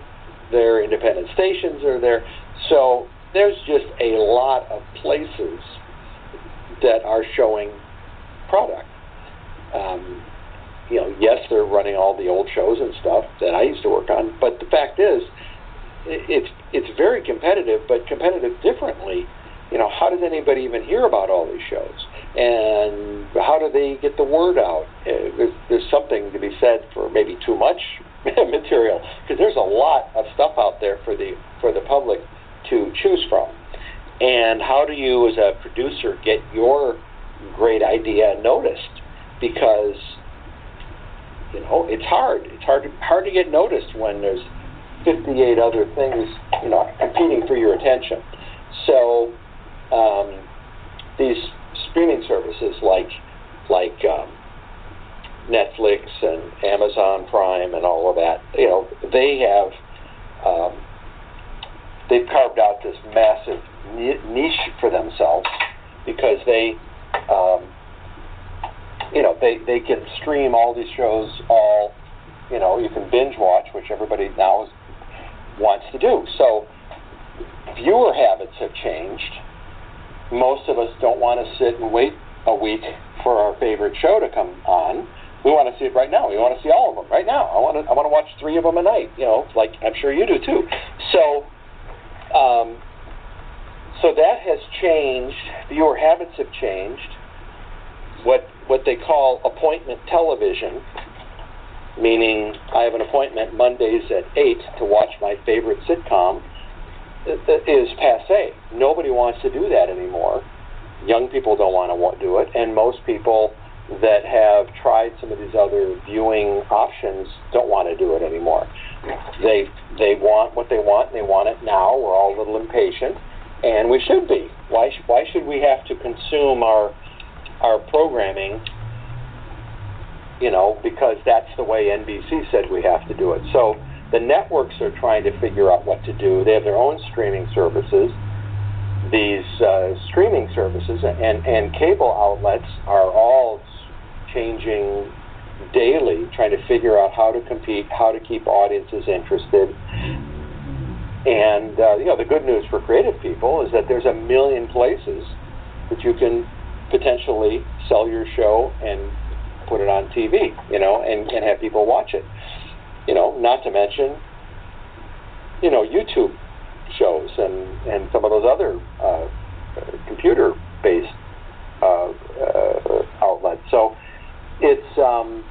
there. Independent stations are there. So there's just a lot of places that are showing product. Um, you know, yes, they're running all the old shows and stuff that I used to work on, but the fact is, it's it's very competitive, but competitive differently. You know, how does anybody even hear about all these shows? And how do they get the word out? There's, there's something to be said for maybe too much material, because there's a lot of stuff out there for the for the public to choose from. And how do you, as a producer, get your great idea noticed? Because, you know, it's hard. It's hard to, hard to get noticed when there's fifty-eight other things, you know, competing for your attention. So. Um, these streaming services like like um, Netflix and Amazon Prime and all of that, you know, they have um, they've carved out this massive niche for themselves, because they um, you know they, they can stream all these shows all, you know, you can binge watch, which everybody now wants to do. So viewer habits have changed. Most of us don't want to sit and wait a week for our favorite show to come on. We want to see it right now. We want to see all of them right now. I want to, I want to watch three of them a night, you know, like I'm sure you do too. So um, so that has changed. Viewer habits have changed. What, what they call appointment television, meaning I have an appointment Mondays at eight to watch my favorite sitcom, is passé. Nobody wants to do that anymore. Young people don't want to do it, and most people that have tried some of these other viewing options don't want to do it anymore. They they want what they want, and they want it now. We're all a little impatient, and we should be. Why sh- why should we have to consume our our programming, you know, because that's the way N B C said we have to do it. So the networks are trying to figure out what to do. They have their own streaming services. these uh, streaming services and, and cable outlets are all changing daily, trying to figure out how to compete, how to keep audiences interested. And uh, you know, the good news for creative people is that there's a million places that you can potentially sell your show and put it on T V, you know, and, and have people watch it. You know, not to mention, you know, YouTube shows and, and some of those other uh, computer-based uh, uh, outlets. So it's um,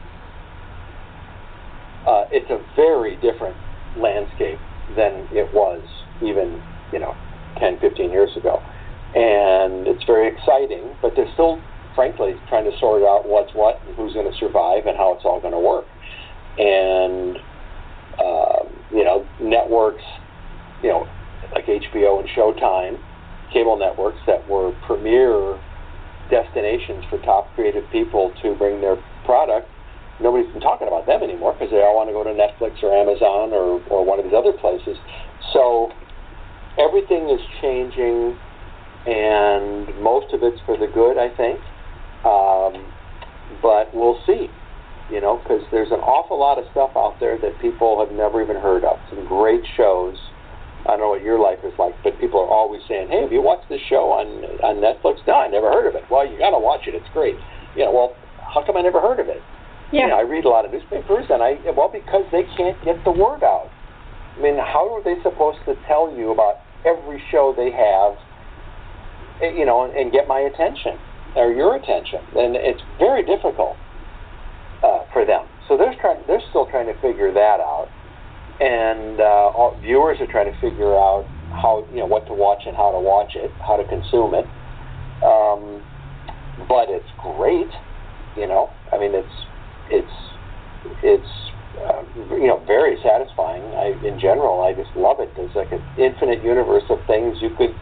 uh, it's a very different landscape than it was even, you know, ten, fifteen years ago. And it's very exciting, but they're still, frankly, trying to sort out what's what, and who's going to survive, and how it's all going to work. And, uh, you know, networks, you know, like H B O and Showtime, cable networks that were premier destinations for top creative people to bring their product, nobody's been talking about them anymore because they all want to go to Netflix or Amazon or, or one of these other places. So everything is changing, and most of it's for the good, I think. Um, but we'll see, you know, because there's an awful lot of stuff out there that people have never even heard of. Some great shows. I don't know what your life is like, but people are always saying, hey, have you watched this show on on Netflix? No, I never heard of it. Well, you got to watch it. It's great. You know, well, how come I never heard of it? Yeah. You know, I read a lot of newspapers, and I, well, because they can't get the word out. I mean, how are they supposed to tell you about every show they have, you know, and, and get my attention or your attention? And it's very difficult uh, for them. So they're trying, they're still trying to figure that out. And uh, all, viewers are trying to figure out how, you know, what to watch and how to watch it, how to consume it. Um, but it's great, you know. I mean, it's it's it's uh, you know, very satisfying. I, in general, I just love it. There's like an infinite universe of things you could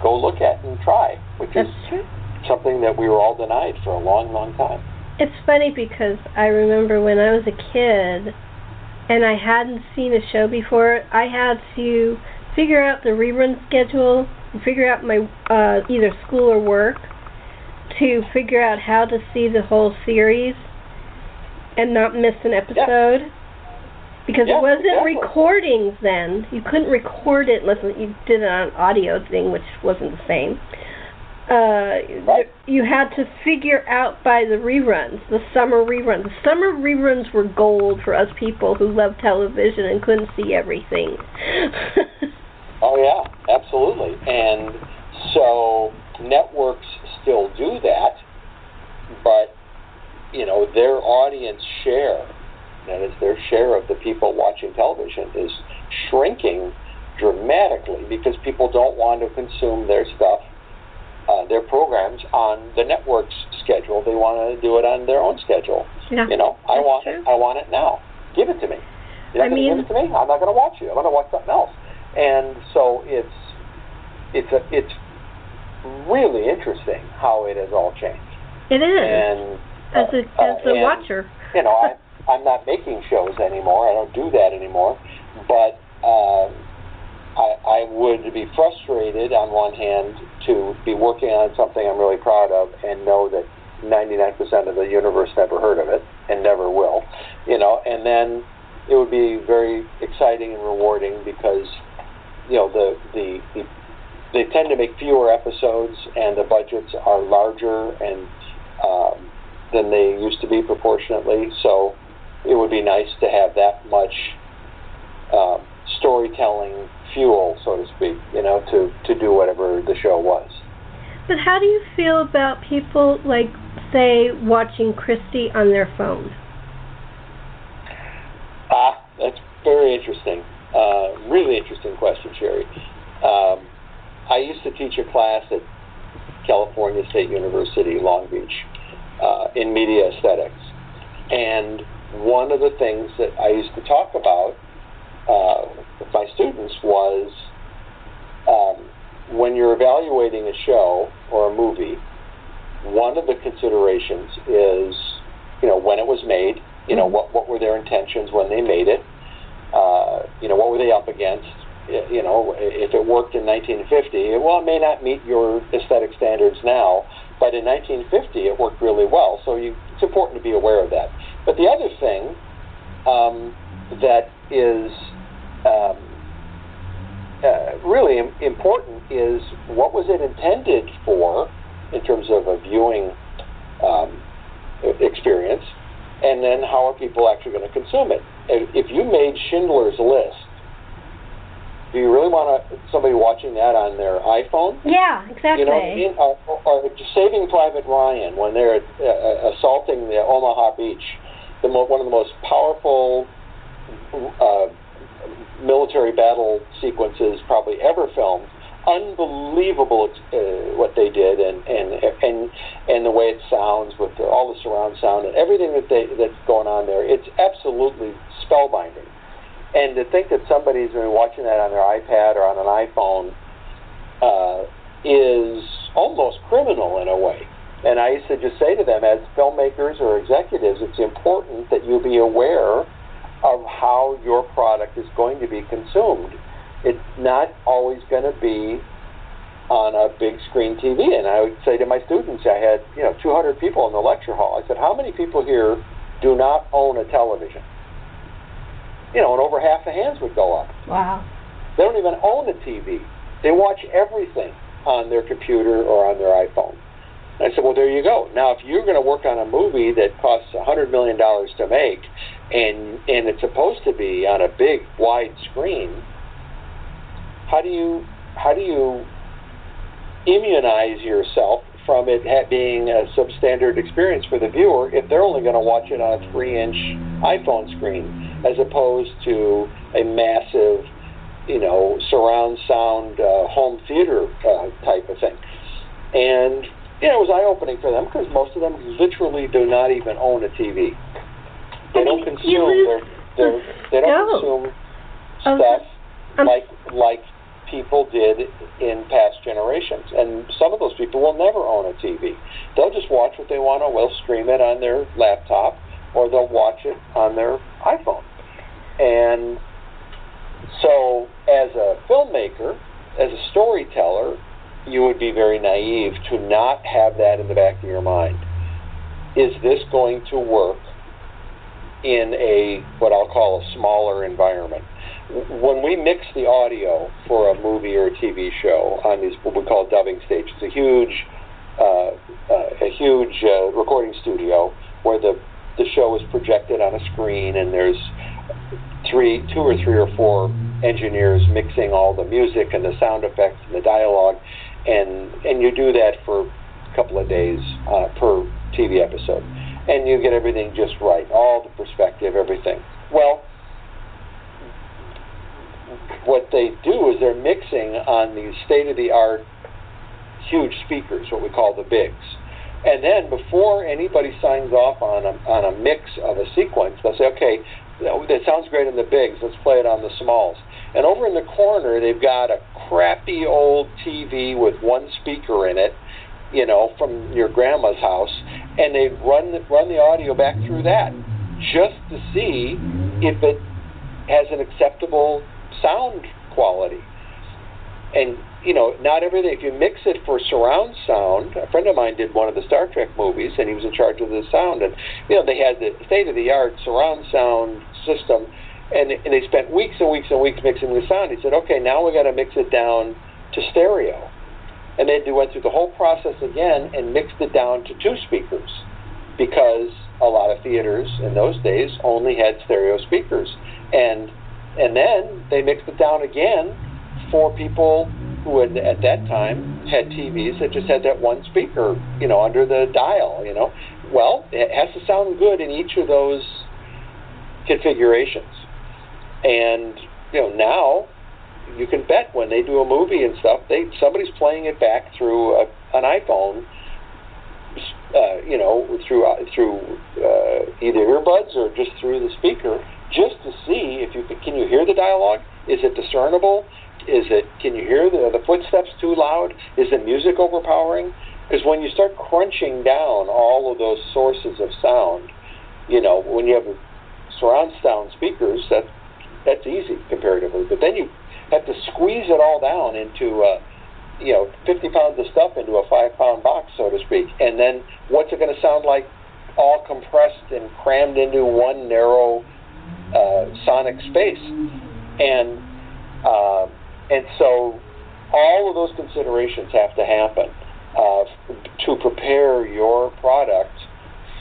go look at and try, which That's is true. Something that we were all denied for a long, long time. It's funny because I remember when I was a kid and I hadn't seen a show before, I had to figure out the rerun schedule, and figure out my uh, either school or work, to figure out how to see the whole series and not miss an episode. Yeah. Because yeah, it wasn't exactly. recordings then. You couldn't record it unless you did it on an audio thing, which wasn't the same. Uh, right. You had to figure out by the reruns, the summer reruns. The summer reruns were gold for us people who loved television and couldn't see everything. Oh, yeah, absolutely. And so networks still do that, but, you know, their audience share, that is, their share of the people watching television, is shrinking dramatically because people don't want to consume their stuff, uh, their programs on the network's schedule. They want to do it on their own schedule. Yeah, you know, I want true. it. I want it now. Give it to me. You're not I gonna mean, give it to me. I'm not going to watch it. I'm going to watch something else. And so it's it's a, it's really interesting how it has all changed. It is. And as a as uh, a and, watcher, you know, I. I'm not making shows anymore. I don't do that anymore. But um, I, I would be frustrated, on one hand, to be working on something I'm really proud of and know that ninety-nine percent of the universe never heard of it and never will. You know, and then it would be very exciting and rewarding because, you know, the the, the they tend to make fewer episodes and the budgets are larger and um, than they used to be proportionately. So it would be nice to have that much uh, storytelling fuel, so to speak, you know, to, to do whatever the show was. But how do you feel about people, like, say, watching Christy on their phone? Ah, that's very interesting. Uh, really interesting question, Sherri. Um, I used to teach a class at California State University, Long Beach, uh, in media aesthetics. And one of the things that I used to talk about uh, with my students was um, when you're evaluating a show or a movie, one of the considerations is, you know, when it was made, you know, what, what were their intentions when they made it, uh, you know, what were they up against, you know, if it worked in nineteen fifty, well, it may not meet your aesthetic standards now, but in nineteen fifty it worked really well. So you, it's important to be aware of that. But the other thing um, that is um, uh, really im- important is what was it intended for in terms of a viewing um, experience, and then how are people actually going to consume it. If you made Schindler's List, do you really want a, somebody watching that on their iPhone? Yeah, exactly. You know what I mean? Or, or Saving Private Ryan, when they're uh, assaulting the Omaha Beach, the mo- one of the most powerful uh, military battle sequences probably ever filmed. Unbelievable uh, what they did, and, and and and the way it sounds with the, all the surround sound and everything that they that's going on there. It's absolutely spellbinding. And to think that somebody's been watching that on their iPad or on an iPhone uh, is almost criminal in a way. And I used to just say to them, as filmmakers or executives, it's important that you be aware of how your product is going to be consumed. It's not always going to be on a big screen T V. And I would say to my students, I had, you know, two hundred people in the lecture hall. I said, how many people here do not own a television? You know, and over half the hands would go up. Wow. They don't even own a T V. They watch everything on their computer or on their iPhone. And I said, well, there you go. Now, if you're going to work on a movie that costs one hundred million dollars to make, and and it's supposed to be on a big, wide screen, how do you how do you immunize yourself from it being a substandard experience for the viewer if they're only going to watch it on a three-inch iPhone screen as opposed to a massive, you know, surround sound uh, home theater uh, type of thing? And, you know, it was eye-opening for them because most of them literally do not even own a T V. They I don't mean, consume their, their, they don't no. consume stuff um, like like people did in past generations, and some of those people will never own a T V. They'll just watch what they want to, they'll stream it on their laptop, or they'll watch it on their iPhone. And so as a filmmaker, as a storyteller, you would be very naive to not have that in the back of your mind. Is this going to work in a, what I'll call a smaller environment? When we mix the audio for a movie or a T V show on these what we call dubbing stages, a huge, uh, uh, a huge uh, recording studio where the the show is projected on a screen, and there's three, two or three or four engineers mixing all the music and the sound effects and the dialogue, and and you do that for a couple of days uh, per T V episode, and you get everything just right, all the perspective, everything. Well, what they do is they're mixing on these state-of-the-art huge speakers, what we call the bigs. And then before anybody signs off on a, on a mix of a sequence, they'll say, okay, that sounds great in the bigs, let's play it on the smalls. And over in the corner, they've got a crappy old T V with one speaker in it, you know, from your grandma's house, and they run the, run the audio back through that just to see if it has an acceptable sound quality. And you know, not everything, if you mix it for surround sound, a friend of mine did one of the Star Trek movies and he was in charge of the sound, and you know, they had the state-of-the-art surround sound system, and, and they spent weeks and weeks and weeks mixing the sound. He said, okay, now we got to mix it down to stereo, and they went through the whole process again and mixed it down to two speakers because a lot of theaters in those days only had stereo speakers. And And then they mixed it down again for people who had, at that time, had T Vs that just had that one speaker, you know, under the dial, you know. Well, it has to sound good in each of those configurations. And, you know, now you can bet when they do a movie and stuff, they somebody's playing it back through a, an iPhone, uh, you know, through, uh, through uh, either earbuds or just through the speaker, just to see if you could, can you hear the dialogue? Is it discernible? Is it, can you hear the, the footsteps too loud? Is the music overpowering? Because when you start crunching down all of those sources of sound, you know, when you have surround sound speakers, that that's easy comparatively. But then you had to squeeze it all down into, uh, you know, fifty pounds of stuff into a five-pound box, so to speak. And then what's it going to sound like all compressed and crammed into one narrow uh, sonic space? And uh, and so all of those considerations have to happen uh, to prepare your product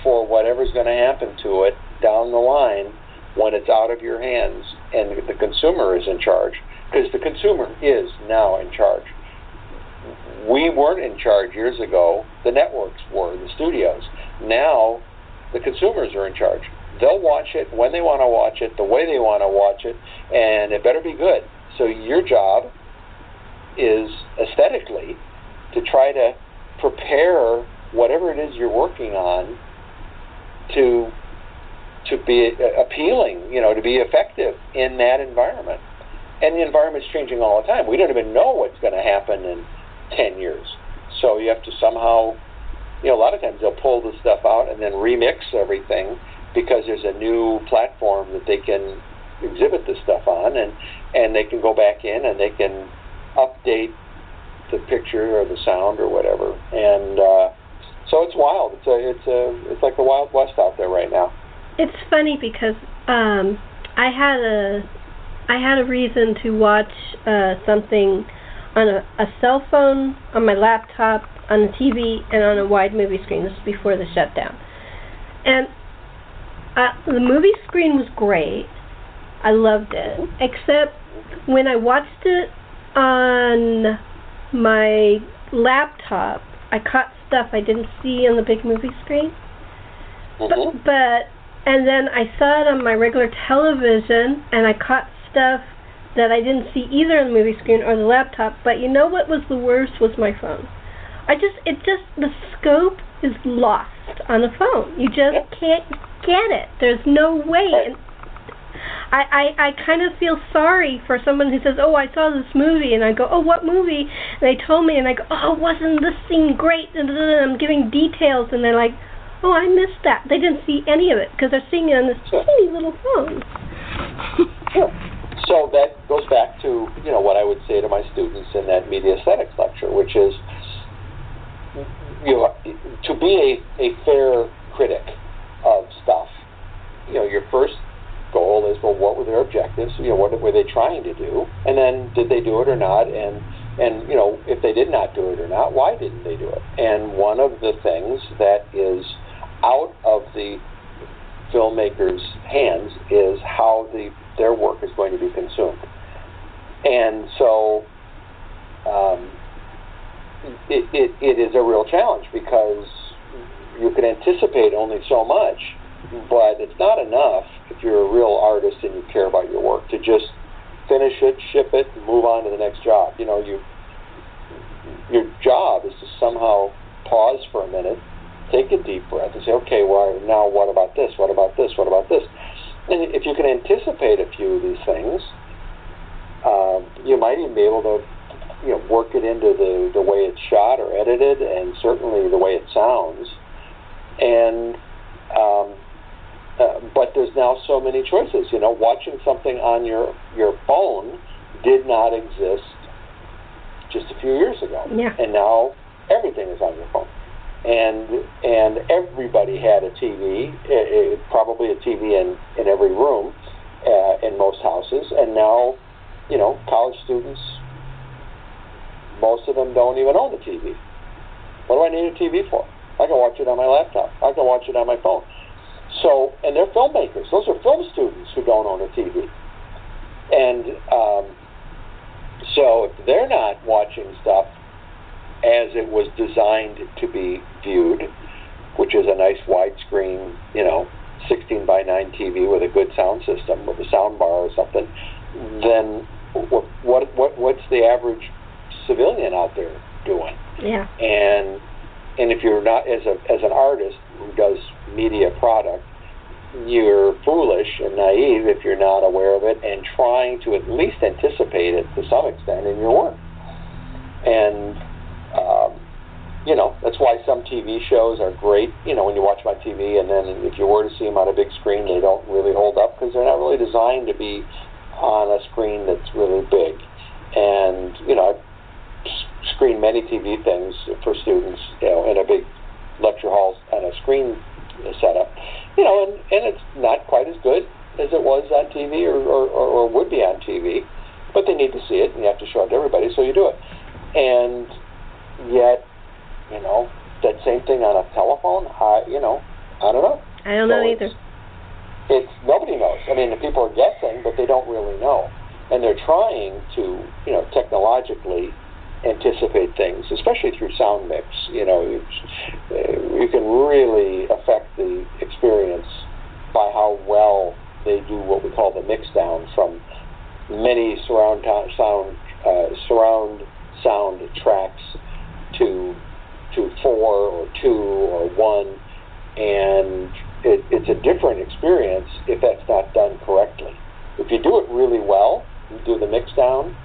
for whatever's going to happen to it down the line when it's out of your hands and the consumer is in charge, because the consumer is now in charge. We weren't in charge years ago. The networks were, the studios. Now the consumers are in charge. They'll watch it when they want to watch it, the way they want to watch it, and it better be good. So your job is aesthetically to try to prepare whatever it is you're working on to to be appealing, you know, to be effective in that environment. And the environment's changing all the time. We don't even know what's going to happen in ten years. So you have to somehow, you know, a lot of times they'll pull this stuff out and then remix everything because there's a new platform that they can exhibit this stuff on, and, and they can go back in and they can update the picture or the sound or whatever. And uh, so it's wild. It's a, it's a, it's like the Wild West out there right now. It's funny because um, I had a I had a reason to watch uh, something on a, a cell phone, on my laptop, on the T V, and on a wide movie screen. This was before the shutdown. And uh, the movie screen was great. I loved it. Except when I watched it on my laptop, I caught stuff I didn't see on the big movie screen. Mm-hmm. But, but and then I saw it on my regular television, and I caught stuff that I didn't see either on the movie screen or the laptop. But you know what was the worst was my phone. I just, it just, the scope is lost on the phone. You just can't get it. There's no way. And I, I, I kind of feel sorry for someone who says, oh, I saw this movie, and I go, oh, what movie? And they told me, and I go, oh, wasn't this scene great? And I'm giving details, and they're like, oh, I missed that. They didn't see any of it because they're seeing it on this teeny little phone. Sure. So that goes back to, you know, what I would say to my students in that media aesthetics lecture, which is, you know, to be a, a fair critic of stuff, you know, your first goal is, well, what were their objectives? You know, what were they trying to do? And then did they do it or not? And, and you know, if they did not do it or not, why didn't they do it? And one of the things that is out of the filmmaker's hands is how the their work is going to be consumed. And so um, it, it, it is a real challenge because you can anticipate only so much, but it's not enough if you're a real artist and you care about your work to just finish it, ship it, and move on to the next job. You know, you your job is to somehow pause for a minute, take a deep breath, and say, okay, well, now what about this? What about this? What about this? And if you can anticipate a few of these things, uh, you might even be able to, you know, work it into the, the way it's shot or edited, and certainly the way it sounds. And um, uh, but there's now so many choices. You know, watching something on your your phone did not exist just a few years ago, yeah. And now everything is on your phone. And and everybody had a T V, it, it, probably a T V in, in every room, uh, in most houses. And now, you know, college students, most of them don't even own a T V. What do I need a T V for? I can watch it on my laptop. I can watch it on my phone. So, and they're filmmakers. Those are film students who don't own a T V. And um, so if they're not watching stuff as it was designed to be viewed, which is a nice widescreen, you know, sixteen by nine T V with a good sound system, with a sound bar or something, then what, what, what what's the average civilian out there doing? Yeah. And and if you're not, as a as an artist who does media product, you're foolish and naive if you're not aware of it and trying to at least anticipate it to some extent in your work. And Um, you know, that's why some T V shows are great. You know, when you watch them on T V, and then if you were to see them on a big screen, they don't really hold up because they're not really designed to be on a screen that's really big. And, you know, I screened many T V things for students, you know, in a big lecture hall on a screen setup. You know, and, and it's not quite as good as it was on T V or, or, or would be on T V, but they need to see it, and you have to show it to everybody, so you do it. And yet, you know, that same thing on a telephone, I, you know, I don't know. I don't so know either. It's, it's nobody knows. I mean, the people are guessing, but they don't really know. And they're trying to, you know, technologically anticipate things, especially through sound mix. You know, you, you can really affect the experience by how well they do what we call the mix down from many surround sound uh, surround sound tracks to to four or two or one, and it, it's a different experience if that's not done correctly. If you do it really well, you do the mix down,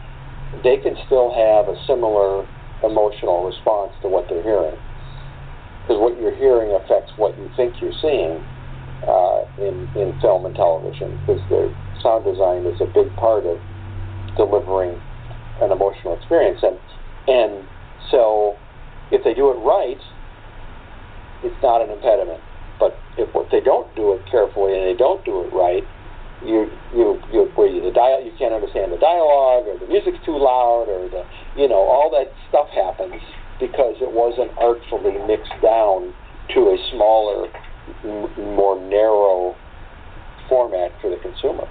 they can still have a similar emotional response to what they're hearing, because what you're hearing affects what you think you're seeing uh, in in film and television, because the sound design is a big part of delivering an emotional experience, and and so if they do it right, it's not an impediment. But if what they don't do it carefully and they don't do it right, you you you where you the dial you can't understand the dialogue, or the music's too loud, or the you know all that stuff happens because it wasn't artfully mixed down to a smaller, m- more narrow format for the consumer.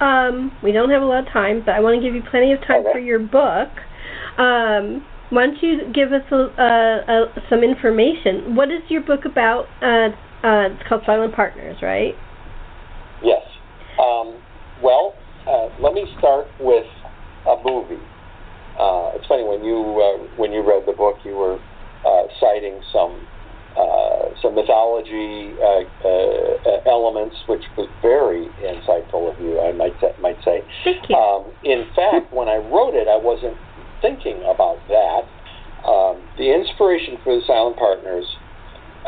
Um, we don't have a lot of time, but I want to give you plenty of time okay. for your book. Um, Why don't you give us a, uh, uh, some information? What is your book about? Uh, uh, it's called Silent Partners, right? Yes. Um, well, uh, let me start with a movie. Uh, it's funny, when you uh, when you read the book, you were uh, citing some uh, some mythology uh, uh, elements, which was very insightful of you, I might t- might say. Thank you. Um, in fact, when I wrote it, I wasn't thinking about that. Um, the inspiration for the Silent Partners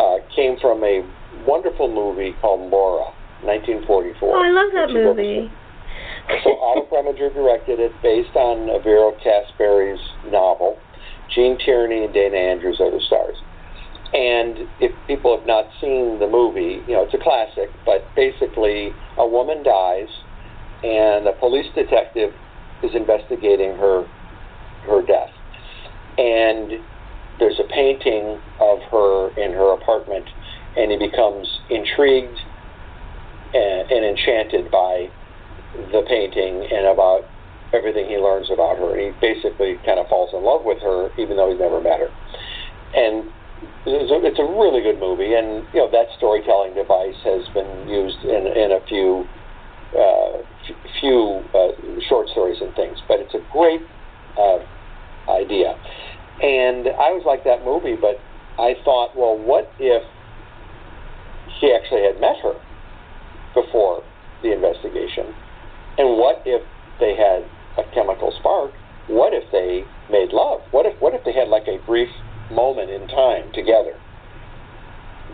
uh, came from a wonderful movie called Laura, nineteen forty-four. Oh, I love that movie. So Otto Preminger directed it, based on Vero Caspery's novel. Gene Tierney and Dana Andrews are the stars. And if people have not seen the movie, you know, it's a classic, but basically a woman dies and a police detective is investigating her her death, and there's a painting of her in her apartment, and he becomes intrigued and, and enchanted by the painting and about everything he learns about her. He basically kind of falls in love with her, even though he's never met her. And it's a, it's a really good movie, and you know that storytelling device has been used in, in a few uh, f- few uh, short stories and things, but it's a great uh, idea. And I was like that movie, but I thought, well, what if he actually had met her before the investigation? And what if they had a chemical spark? What if they made love? What if what if they had like a brief moment in time together?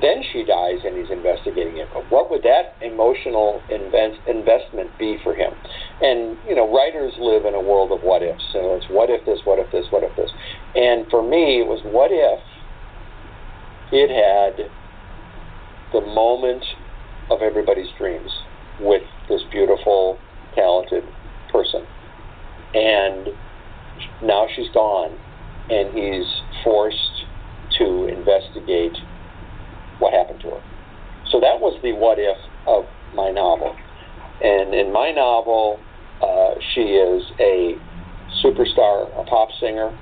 Then she dies and he's investigating it. But what would that emotional invest, investment be for him? And, you know, writers live in a world of what ifs. So it's what if this, what if this, what if this. And for me, it was what if it had the moment of everybody's dreams with this beautiful, talented person. And now she's gone, and he's forced to investigate what happened to her. So that was the what if of my novel. And in my novel, uh, she is a superstar, a pop singer.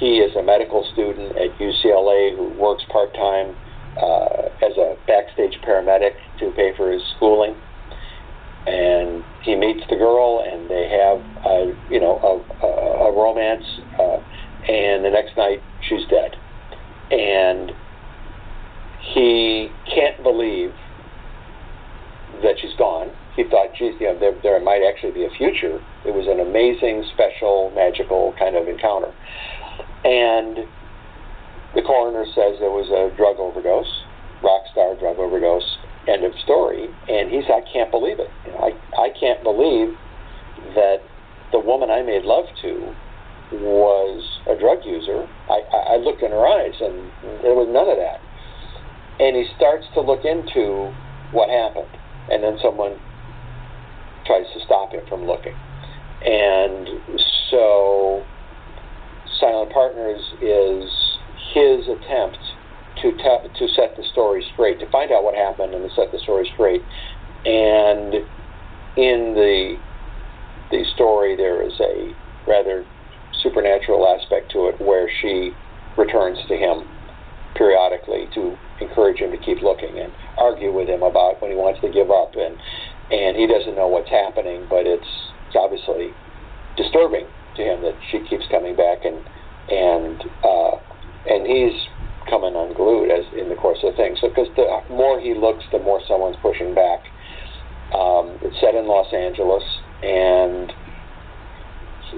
He is a medical student at U C L A who works part-time uh, as a backstage paramedic to pay for his schooling. And he meets the girl, and they have a, you know, a, a, a romance. Uh, and the next night, she's dead. And he can't believe that she's gone. He thought, geez, you know, there, there might actually be a future. It was an amazing, special, magical kind of encounter. And the coroner says there was a drug overdose, rock star drug overdose, end of story. And he said, I can't believe it. You know, I, I can't believe that the woman I made love to was a drug user. I, I looked in her eyes, and there was none of that. And he starts to look into what happened, and then someone tries to stop him from looking. And so Silent Partners is his attempt to t- to set the story straight, to find out what happened and to set the story straight. And in the the story, there is a rather supernatural aspect to it, where she returns to him periodically to encourage him to keep looking and argue with him about when he wants to give up, and and he doesn't know what's happening, but it's, it's obviously disturbing to him that she keeps coming back, and and uh, and he's coming unglued as in the course of things. So because the more he looks, the more someone's pushing back. Um, it's set in Los Angeles, and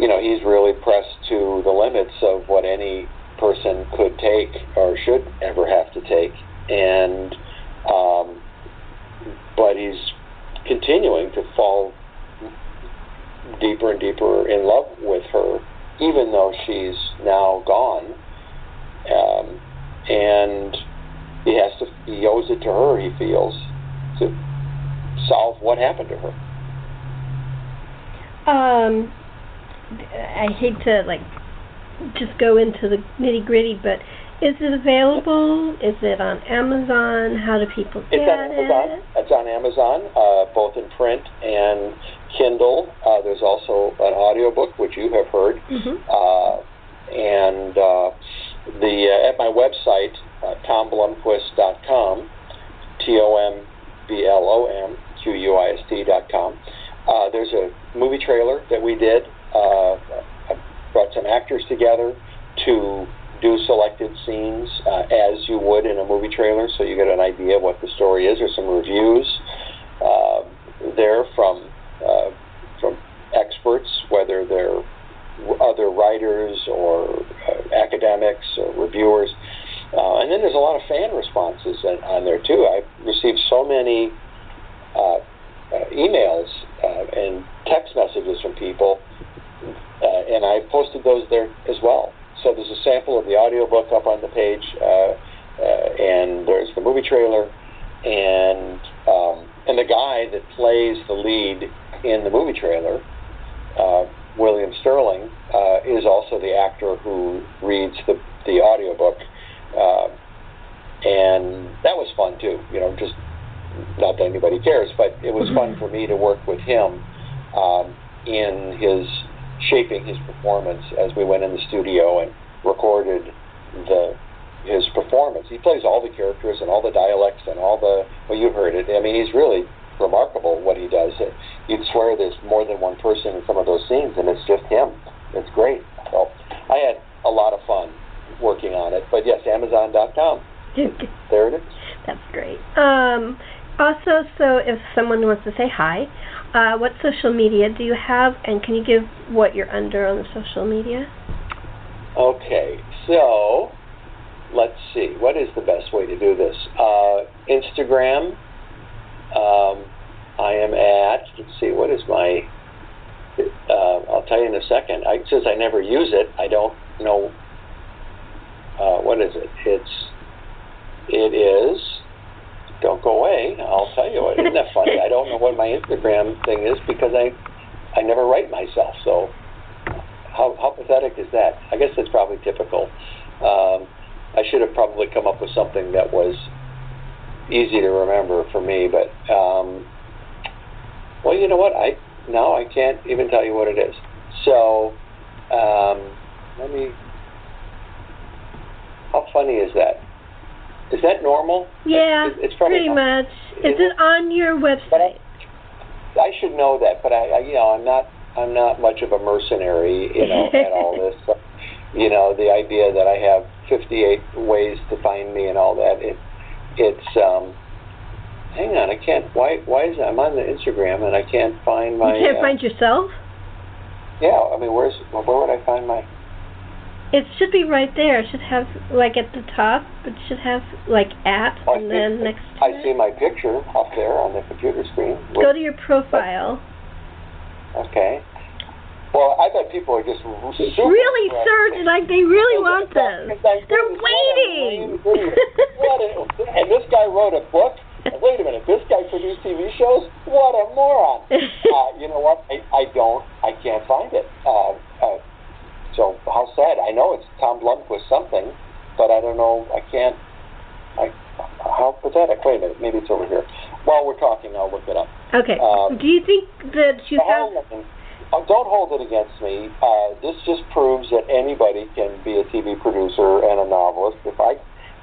you know, he's really pressed to the limits of what any person could take or should ever have to take, and um, but he's continuing to fall deeper and deeper in love with her, even though she's now gone, um, and he has to, he owes it to her, he feels, to solve what happened to her. Um. I hate to, like, just go into the nitty-gritty, but is it available? Is it on Amazon? How do people get it? It's on Amazon. It? It's on Amazon, uh, both in print and Kindle. Uh, there's also an audiobook, which you have heard. Mm-hmm. Uh, and uh, the uh, at my website, uh, Tom Blomquist dot com, T O M B L O M Q U I S T dot com, uh, there's a movie trailer that we did. Uh, I brought some actors together to do selected scenes uh, as you would in a movie trailer, so you get an idea of what the story is. There's some reviews uh, there from uh, from experts, whether they're other writers or uh, academics or reviewers. Uh, and then there's a lot of fan responses on, on there, too. I received so many uh, uh, emails uh, and text messages from people. Uh, and I posted those there as well. So there's a sample of the audiobook up on the page, uh, uh, and there's the movie trailer, and um, and the guy that plays the lead in the movie trailer, uh, William Sterling, uh, is also the actor who reads the the audiobook, uh, and that was fun too. You know, just not that anybody cares, but it was fun for me to work with him um, in his. Shaping his performance as we went in the studio and recorded the his performance. He plays all the characters and all the dialects and all the, well, you heard it. I mean, he's really remarkable what he does. You'd swear there's more than one person in some of those scenes, and it's just him. It's great. So I had a lot of fun working on it. But yes, Amazon dot com. There it is. That's great. Um, also, so if someone wants to say hi, Uh, what social media do you have, and can you give what you're under on the social media? Okay, so let's see. What is the best way to do this? Uh, Instagram, um, I am at, let's see, what is my, uh, I'll tell you in a second. I, since I never use it, I don't know, uh, what is it? It's, it is... Don't go away. I'll tell you what. Isn't that funny? I don't know what my Instagram thing is because I, I never write myself. So, how, how pathetic is that? I guess that's probably typical. Um, I should have probably come up with something that was easy to remember for me. But, um, well, you know what? I now I can't even tell you what it is. So, um, let me. How funny is that? Is that normal? Yeah, it's, it's probably pretty normal. Much. Is, is it, it on your website? I, I should know that, but I, I, you know, I'm not, I'm not much of a mercenary, you know, at all this. But, you know, the idea that I have fifty-eight ways to find me and all that. It, it's. Um, hang on, I can't. Why? Why is it, I'm on the Instagram and I can't find my? You can't uh, find yourself. Yeah, I mean, where's where would I find my? It should be right there. It should have, like, at the top, it should have, like, at, oh, and then see, next to I it. see my picture up there on the computer screen. Go to your profile. Okay. Well, I bet people are just super really surged, like they really want this. They're waiting. And this guy wrote a book. Wait a minute, this guy produced T V shows? What a moron. uh, you know what? I, I don't. I can't find it. Uh, uh, so how sad. I know it's Tom Blomquist something, but I don't know. I can't. I, how pathetic. Wait a minute. Maybe it's over here. While we're talking, I'll look it up. Okay. Um, Do you think that you have... Uh, don't hold it against me. Uh, this just proves that anybody can be a T V producer and a novelist. If I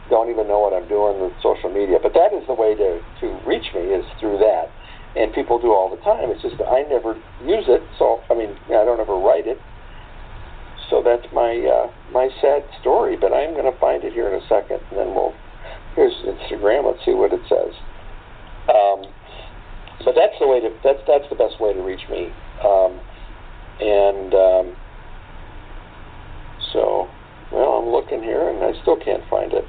don't even know what I'm doing with social media, but that is the way to, to reach me is through that, and people do all the time. It's just I never use it, so I mean I don't ever write it. So that's my uh, my sad story. But I'm going to find it here in a second, and then we'll here's Instagram. Let's see what it says. Um, but that's the way to that's that's the best way to reach me. Um, And um, so, well, I'm looking here, and I still can't find it.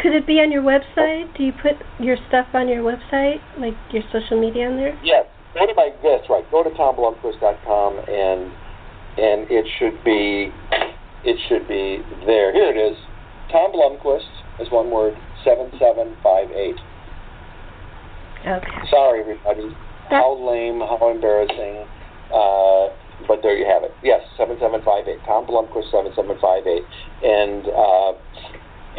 Could it be on your website? Oh. Do you put your stuff on your website, like your social media on there? Yes. Go to my that's right. Go to Tom Blomquist dot com, and and it should be it should be there. Here it is. Tom Blomquist is one word. Seven seven five eight. Okay. Sorry, everybody. That's... How lame. How embarrassing. Uh, but there you have it. Yes, seven seven five eight. Tom Blomquist, seven seven five eight. And, uh,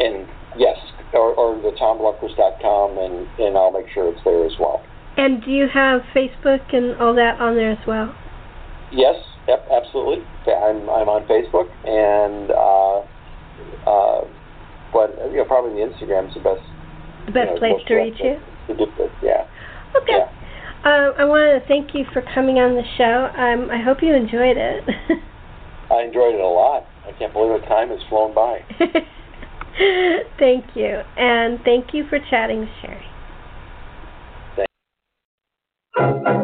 and yes, or, or the Tom Blomquist dot com, and, and I'll make sure it's there as well. And do you have Facebook and all that on there as well? Yes, yep, absolutely. I'm, I'm on Facebook, and uh, uh, but you know, probably the Instagram's the best. The best you know, place to reach you? To do this. Yeah. Okay. Yeah. Uh, I want to thank you for coming on the show. Um, I hope you enjoyed it. I enjoyed it a lot. I can't believe the time has flown by. Thank you. And thank you for chatting with Sherri. Thank you.